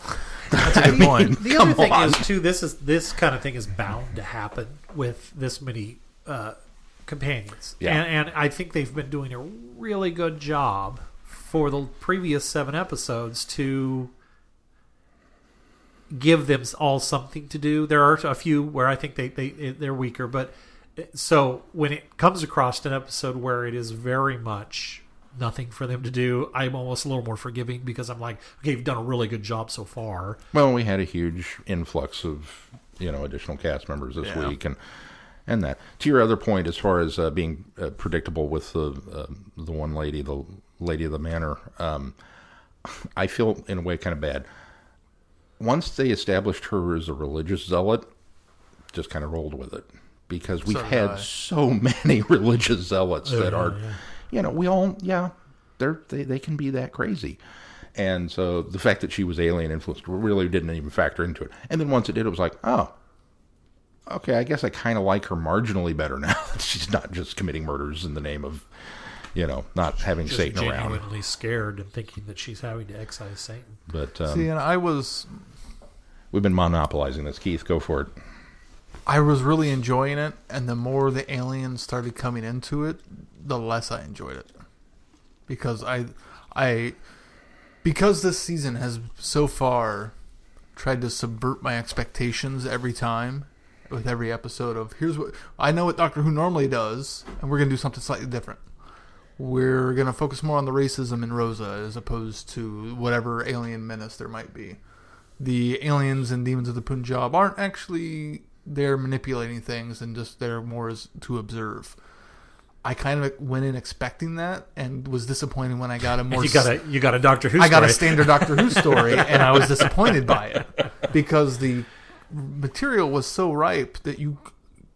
That's a good I mean, point. The other thing on. is, too, this is this kind of thing is bound to happen with this many uh, companions. Yeah. And, and I think they've been doing a really good job for the previous seven episodes to give them all something to do. There are a few where I think they, they, they're weaker. But so when it comes across an episode where it is very much nothing for them to do, I'm almost a little more forgiving, because I'm like, okay, you've done a really good job so far. Well, we had a huge influx of, you know, additional cast members this yeah. week, and and that. To your other point, as far as uh, being uh, predictable with the uh, the one lady, the lady of the manor, um, I feel in a way kind of bad. Once they established her as a religious zealot, just kind of rolled with it, because we've so, had uh, so many religious zealots that yeah, are. Yeah. You know, we all, yeah, they're, they they can be that crazy. And so the fact that she was alien influenced really didn't even factor into it. And then once it did, it was like, oh, okay, I guess I kind of like her marginally better now. She's not just committing murders in the name of, you know, not she's having Satan around. She's genuinely scared and thinking that she's having to excise Satan. But um, See, and I was... We've been monopolizing this. Keith, go for it. I was really enjoying it, and the more the aliens started coming into it, the less I enjoyed it, because I, I, because this season has so far tried to subvert my expectations every time, with every episode of here's what I know what Doctor Who normally does, and we're gonna do something slightly different. We're gonna focus more on the racism in Rosa as opposed to whatever alien menace there might be. The aliens and Demons of the Punjab aren't actually they're manipulating things, and just they're more to observe. I kind of went in expecting that, and was disappointed when I got a more... You got a, you got a Doctor Who story. I got a standard Doctor Who story, and I was disappointed by it, because the material was so ripe that you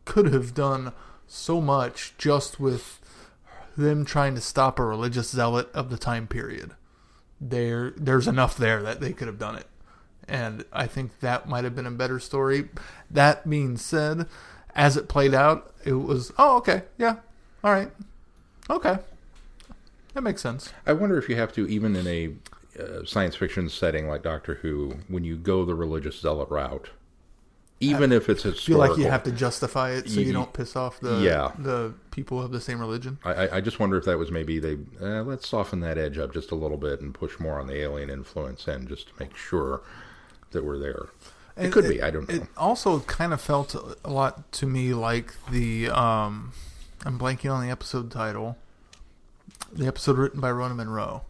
could have done so much just with them trying to stop a religious zealot of the time period. There, There's enough there that they could have done it, and I think that might have been a better story. That being said, as it played out, it was, oh, okay, yeah. All right. Okay. That makes sense. I wonder if you have to, even in a uh, science fiction setting like Doctor Who, when you go the religious zealot route, even I if it's historical. I feel like you have to justify it so you, you don't piss off the yeah. the people of the same religion. I, I just wonder if that was maybe, they eh, let's soften that edge up just a little bit and push more on the alien influence in just to make sure that we're there. It, it could it, be, I don't know. It also kind of felt a lot to me like the, um, I'm blanking on the episode title, the episode written by Rona Monroe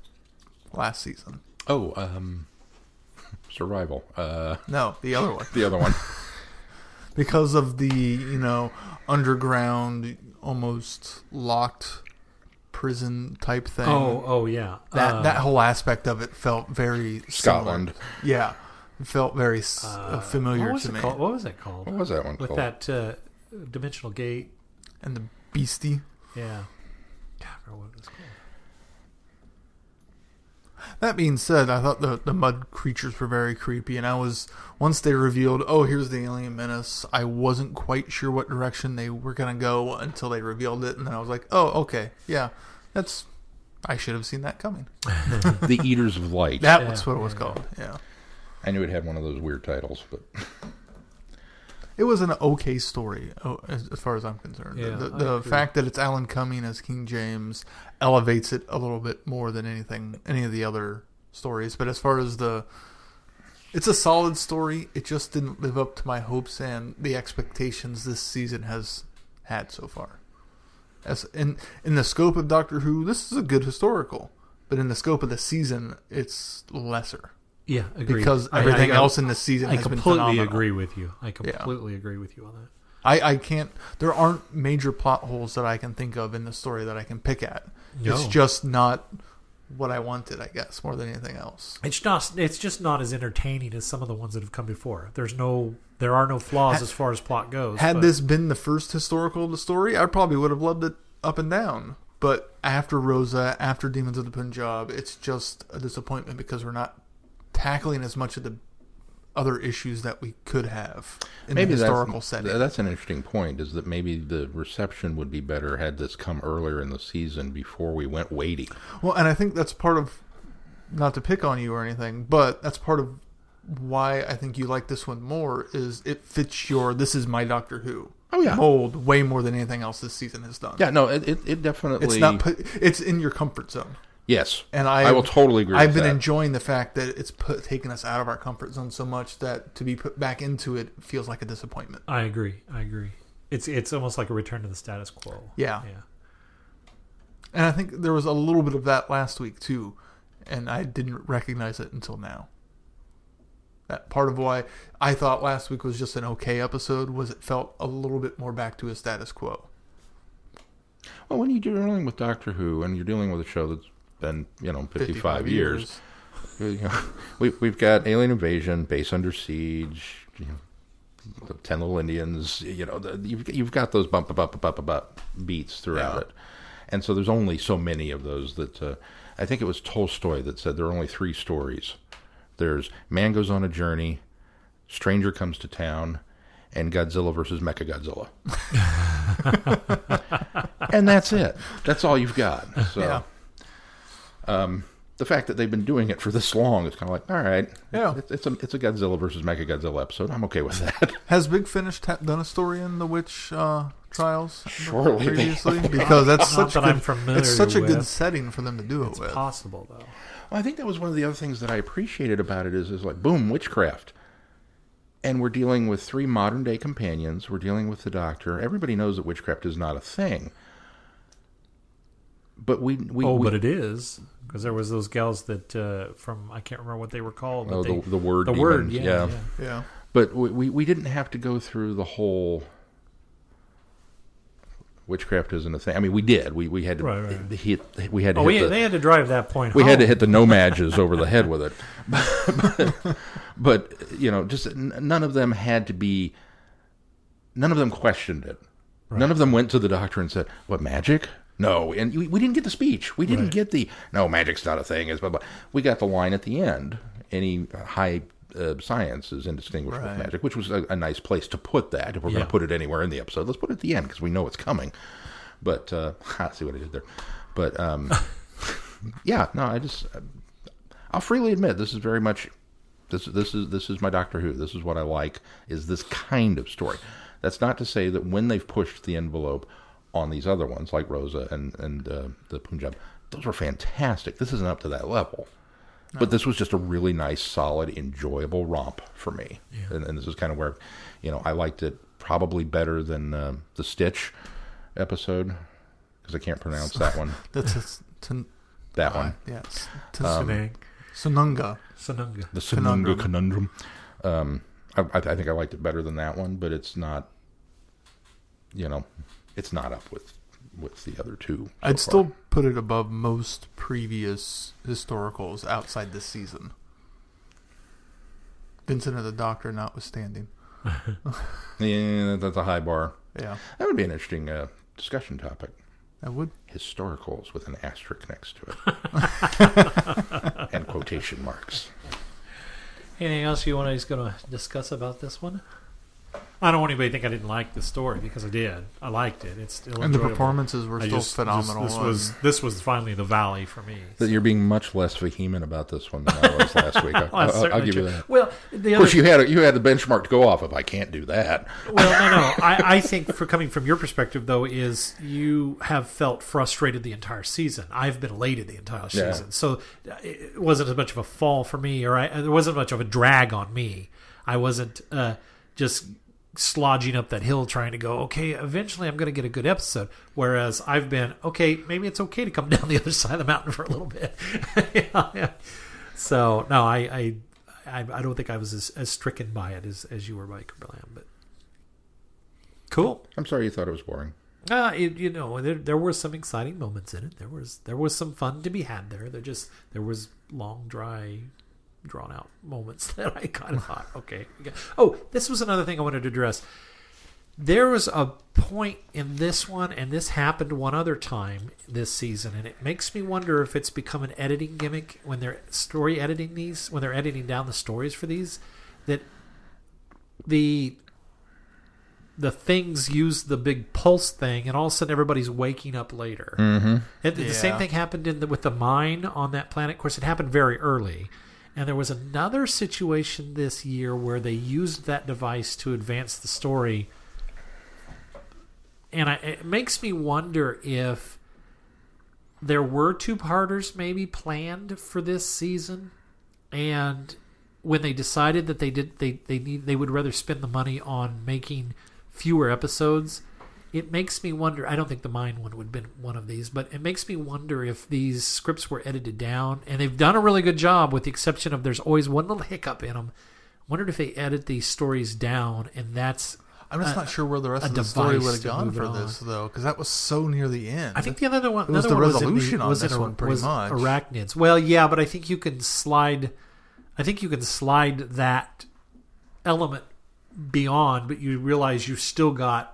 last season. Oh, um, Survival. Uh, no, the other one. The other one. Because of the, you know, underground, almost locked prison type thing. Oh, oh yeah. That uh, that whole aspect of it felt very Scotland. Similar. Yeah, it felt very uh, familiar to me. Called? What was it called? What was that one With called? With that uh, dimensional gate and the beastie. Yeah. God, I forgot what it was called. That being said, I thought the, the mud creatures were very creepy, and I was, once they revealed, oh, here's the alien menace, I wasn't quite sure what direction they were going to go until they revealed it, and then I was like, oh, okay, yeah, that's, I should have seen that coming. The Eaters of Light. That yeah, was what it was yeah. called, yeah. I knew it had one of those weird titles, but... It was an okay story, as far as I'm concerned. Yeah, the the fact that it's Alan Cummings as King James elevates it a little bit more than anything, any of the other stories. But as far as the... It's a solid story. It just didn't live up to my hopes and the expectations this season has had so far. As in, in the scope of Doctor Who, this is a good historical. But in the scope of the season, it's lesser. Yeah, agreed. Because everything I, I, else in the season I has been phenomenal. I completely agree with you. I completely yeah. agree with you on that. I, I can't... There aren't major plot holes that I can think of in the story that I can pick at. No. It's just not what I wanted, I guess, more than anything else. It's just, it's just not as entertaining as some of the ones that have come before. There's no... There are no flaws had, as far as plot goes. Had but... this been the first historical of the story, I probably would have loved it up and down. But after Rosa, after Demons of the Punjab, it's just a disappointment because we're not... tackling as much of the other issues that we could have in maybe the historical that's, setting. That's an interesting point, is that maybe the reception would be better had this come earlier in the season before we went weighty. Well, and I think that's part of, not to pick on you or anything, but that's part of why I think you like this one more, is it fits your this is my Doctor Who oh, yeah. mold way more than anything else this season has done. Yeah, no, it, it, it definitely... It's not. It's in your comfort zone. Yes, and I, I will totally agree with that. I've been enjoying the fact that it's put, taken us out of our comfort zone so much that to be put back into it feels like a disappointment. I agree. I agree. It's it's almost like a return to the status quo. Yeah. yeah. And I think there was a little bit of that last week, too, and I didn't recognize it until now. That part of why I thought last week was just an okay episode was it felt a little bit more back to a status quo. Well, when you're dealing with Doctor Who and you're dealing with a show that's been, you know, fifty-five, fifty-five years. years. You know, we, we've got Alien Invasion, Base Under Siege, you know, the Ten Little Indians. You know, the, you've, you've got those bump, bump, bump, bump beats throughout yeah. it. And so there's only so many of those that uh, I think it was Tolstoy that said there are only three stories. There's Man Goes on a Journey, Stranger Comes to Town, and Godzilla versus Mechagodzilla. And that's it. That's all you've got. So. Yeah. Um, the fact that they've been doing it for this long is kind of like, all right, yeah, it's, it's a it's a Godzilla versus Mechagodzilla episode. I'm okay with that. Has Big Finish ta- done a story in the witch uh, trials? Surely, previously? Because that's such that good, it's such a with. good setting for them to do it it's with. It's possible though. Well, I think that was one of the other things that I appreciated about it is is like, boom, witchcraft, and we're dealing with three modern day companions. We're dealing with the Doctor. Everybody knows that witchcraft is not a thing. But we, we oh, we, but it is, because there was those gals that uh, from I can't remember what they were called. But oh, they, the, the word, the demons. word, yeah, yeah. yeah, yeah. But we, we we didn't have to go through the whole witchcraft isn't a thing. I mean, we did. We we had to right, right. hit. We had. To oh, hit we, the, they had to drive that point. We home. had to hit the nomadges over the head with it. But, but, but you know, just none of them had to be. None of them questioned it. Right. None of them went to the Doctor and said, "What magic?" No, and we, we didn't get the speech. We didn't right. get the, no, magic's not a thing. Is blah, blah. We got the line at the end. Any high uh, science is indistinguishable right. from magic, which was a, a nice place to put that. If we're yeah. going to put it anywhere in the episode, let's put it at the end because we know it's coming. But, uh, I see what I did there. But, um, yeah, no, I just, I'll freely admit this is very much, this this is this is my Doctor Who. This is what I like, is this kind of story. That's not to say that when they've pushed the envelope on these other ones, like Rosa and, and uh, the Punjab, those were fantastic. This isn't up to that level. No. But this was just a really nice, solid, enjoyable romp for me. Yeah. And, and this is kind of where, you know, I liked it probably better than uh, the Stitch episode, because I can't pronounce so, that one. That's t- that uh, one. Yeah. Tsununga. Sununga. Sununga. The Sununga Conundrum. Um, I, I think I liked it better than that one, but it's not, you know, it's not up with with the other two. So I'd far. still put it above most previous historicals outside this season. Vincent of the Doctor notwithstanding. Yeah, that's a high bar. Yeah. That would be an interesting uh, discussion topic. That would. Historicals with an asterisk next to it. And quotation marks. Anything else you want to discuss about this one? I don't want anybody to think I didn't like the story, because I did. I liked it. It's still and enjoyable. The performances were I still just, phenomenal. Just, this was this was finally the valley for me. So. You're being much less vehement about this one than I was last week. I, well, I'll, I'll give true. you that. Well, the of course, you had a, you had the benchmark to go off of. I can't do that. Well, no, no. I, I think for coming from your perspective though is you have felt frustrated the entire season. I've been elated the entire season, yeah. So it wasn't as much of a fall for me, or I, there wasn't much of a drag on me. I wasn't uh, just. slodging up that hill trying to go, okay, eventually I'm going to get a good episode. Whereas I've been, okay, maybe it's okay to come down the other side of the mountain for a little bit. yeah, yeah. So, no, I, I I don't think I was as, as stricken by it as, as you were by Cumberland. But cool. I'm sorry you thought it was boring. Uh, it, you know, there, there were some exciting moments in it. There was there was some fun to be had there. There just there was long, dry... drawn out moments that I kind of thought, okay. Oh, this was another thing I wanted to address. There was a point in this one, and this happened one other time this season, and it makes me wonder if it's become an editing gimmick when they're story editing these, when they're editing down the stories for these, that the the things use the big pulse thing, and all of a sudden everybody's waking up later. Mm-hmm. It, yeah. The same thing happened in the, with the mine on that planet. Of course, it happened very early. And there was another situation this year where they used that device to advance the story. And I, it makes me wonder if there were two-parters maybe planned for this season. And when they decided that they did, they, they need they would rather spend the money on making fewer episodes, it makes me wonder. I don't think the Mind one would have been one of these, but it makes me wonder if these scripts were edited down. And they've done a really good job, with the exception of there's always one little hiccup in them. I wondered if they edit these stories down, and that's. I'm just a, not sure where the rest of the story would have gone for on. this, though, because that was so near the end. I think the other one, it was the one resolution was in the, on this a, one, pretty was much. Arachnids. Well, yeah, but I think you can slide. I think you can slide that element beyond, but you realize you've still got.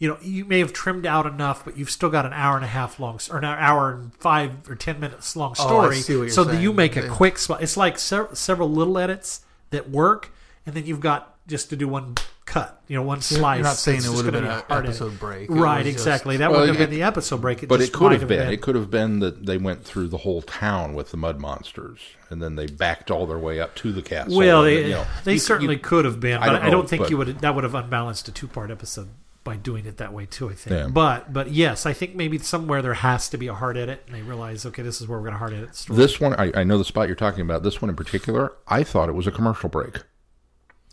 You know, you may have trimmed out enough, but you've still got an hour and a half long, or an hour and five or ten minutes long story. Oh, I see what you're so saying. That you make a quick spot. It's like se- several little edits that work, and then you've got just to do one cut, you know, one slice. You're not saying it would have been an episode edit. break. It right, exactly. Just, that well, would have been the episode break. It but just it could have, have been. been. It could have been that they went through the whole town with the mud monsters, and then they backed all their way up to the castle. Well, they, then, you know, they you, certainly you, could have been, but I don't, know, I don't think but, you would. that would have unbalanced a two-part episode. By doing it that way too, I think. Yeah. But but yes, I think maybe somewhere there has to be a hard edit, and they realize, okay, this is where we're going to hard edit the story. This one, I, I know the spot you're talking about. This one in particular, I thought it was a commercial break.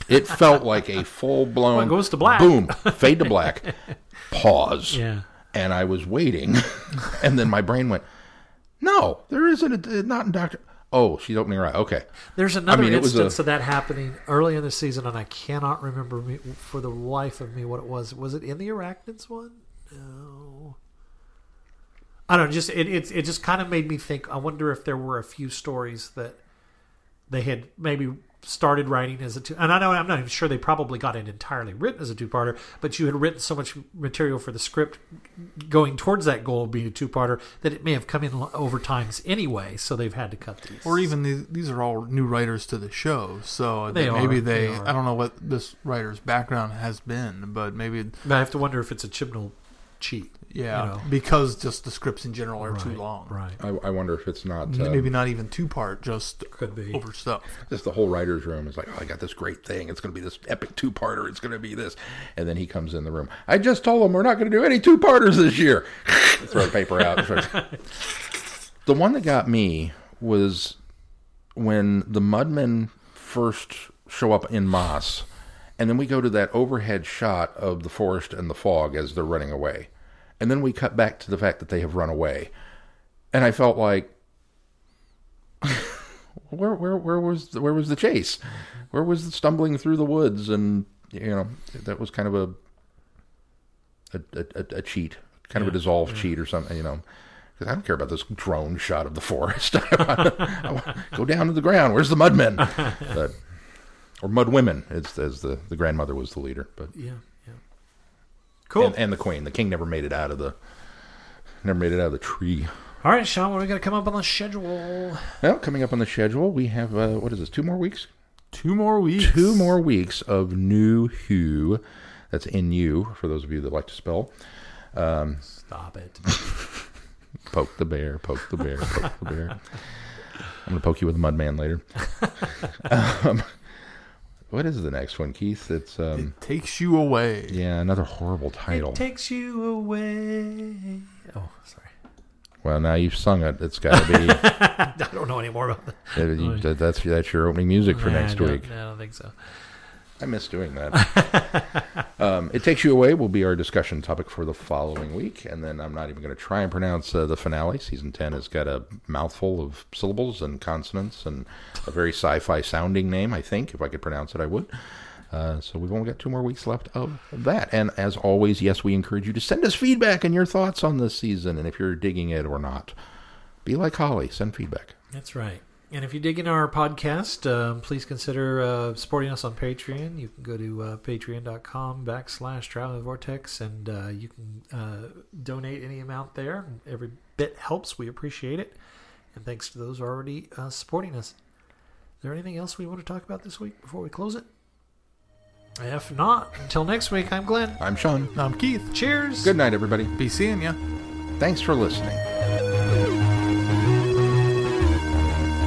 It felt like a full blown well, it goes to black. Boom, fade to black, pause. Yeah, and I was waiting, and then my brain went, no, there isn't a not in Doctor. Oh, she's opening her eye. Okay. There's another I mean, instance a... of that happening early in the season, and I cannot remember me, for the life of me what it was. Was it in the Arachnids one? No. I don't know. Just it it, it just kind of made me think. I wonder if there were a few stories that they had maybe started writing as a two. And I know I'm not even sure they probably got it entirely written as a two-parter, but you had written so much material for the script going towards that goal of being a two-parter that it may have come in over times anyway, so they've had to cut these. Or even these, these are all new writers to the show, so they maybe are, they, they I don't know what this writer's background has been, but maybe... But I have to wonder if it's a Chibnall cheat. Yeah, you know, because just the scripts in general are right, too long. Right. I, I wonder if it's not um, maybe not even two part, just could be overstuffed. Just the whole writer's room is like, oh, I got this great thing. It's going to be this epic two parter. It's going to be this, and then he comes in the room. I just told him we're not going to do any two parters this year. Throw the paper out. The one that got me was when the Mudmen first show up in Moss, and then we go to that overhead shot of the forest and the fog as they're running away. And then we cut back to the fact that they have run away. And I felt like, where where where was the, where was the chase? Where was the stumbling through the woods? And, you know, that was kind of a a, a, a cheat, kind yeah, of a dissolved yeah. cheat or something, you know. Because I don't care about this drone shot of the forest. I wanna, I wanna go down to the ground. Where's the Mudmen? But, or Mudwomen, as the, the grandmother was the leader. But yeah. Cool. And, and the queen. The king never made it out of the never made it out of the tree. All right, Sean, what are we going to come up on the schedule? Well, coming up on the schedule, we have, uh, what is this, two more weeks? Two more weeks. Two more weeks of New Who. That's N U, for those of you that like to spell. Um, Stop it. Poke the bear, poke the bear, poke the bear. I'm going to poke you with a Mudman later. um What is the next one, Keith? It's um, It Takes You Away. Yeah, another horrible title. It Takes You Away. Oh, sorry. Well, now you've sung it. It's got to be... I don't know anymore about that. That you, that's, that's your opening music for nah, next I don't, week. I don't think so. I miss doing that. um, It Takes You Away will be our discussion topic for the following week. And then I'm not even going to try and pronounce uh, the finale. Season ten has got a mouthful of syllables and consonants and a very sci-fi sounding name, I think. If I could pronounce it, I would. Uh, so we've only got two more weeks left of that. And as always, yes, we encourage you to send us feedback and your thoughts on this season. And if you're digging it or not, be like Holly, send feedback. That's right. And if you dig in our podcast, uh, please consider uh, supporting us on Patreon. You can go to uh, patreon.com backslash Travel the Vortex, and uh, you can uh, donate any amount there. Every bit helps. We appreciate it. And thanks to those already uh, supporting us. Is there anything else we want to talk about this week before we close it? If not, until next week, I'm Glenn. I'm Sean. I'm Keith. Cheers. Good night, everybody. Be seeing ya. Thanks for listening.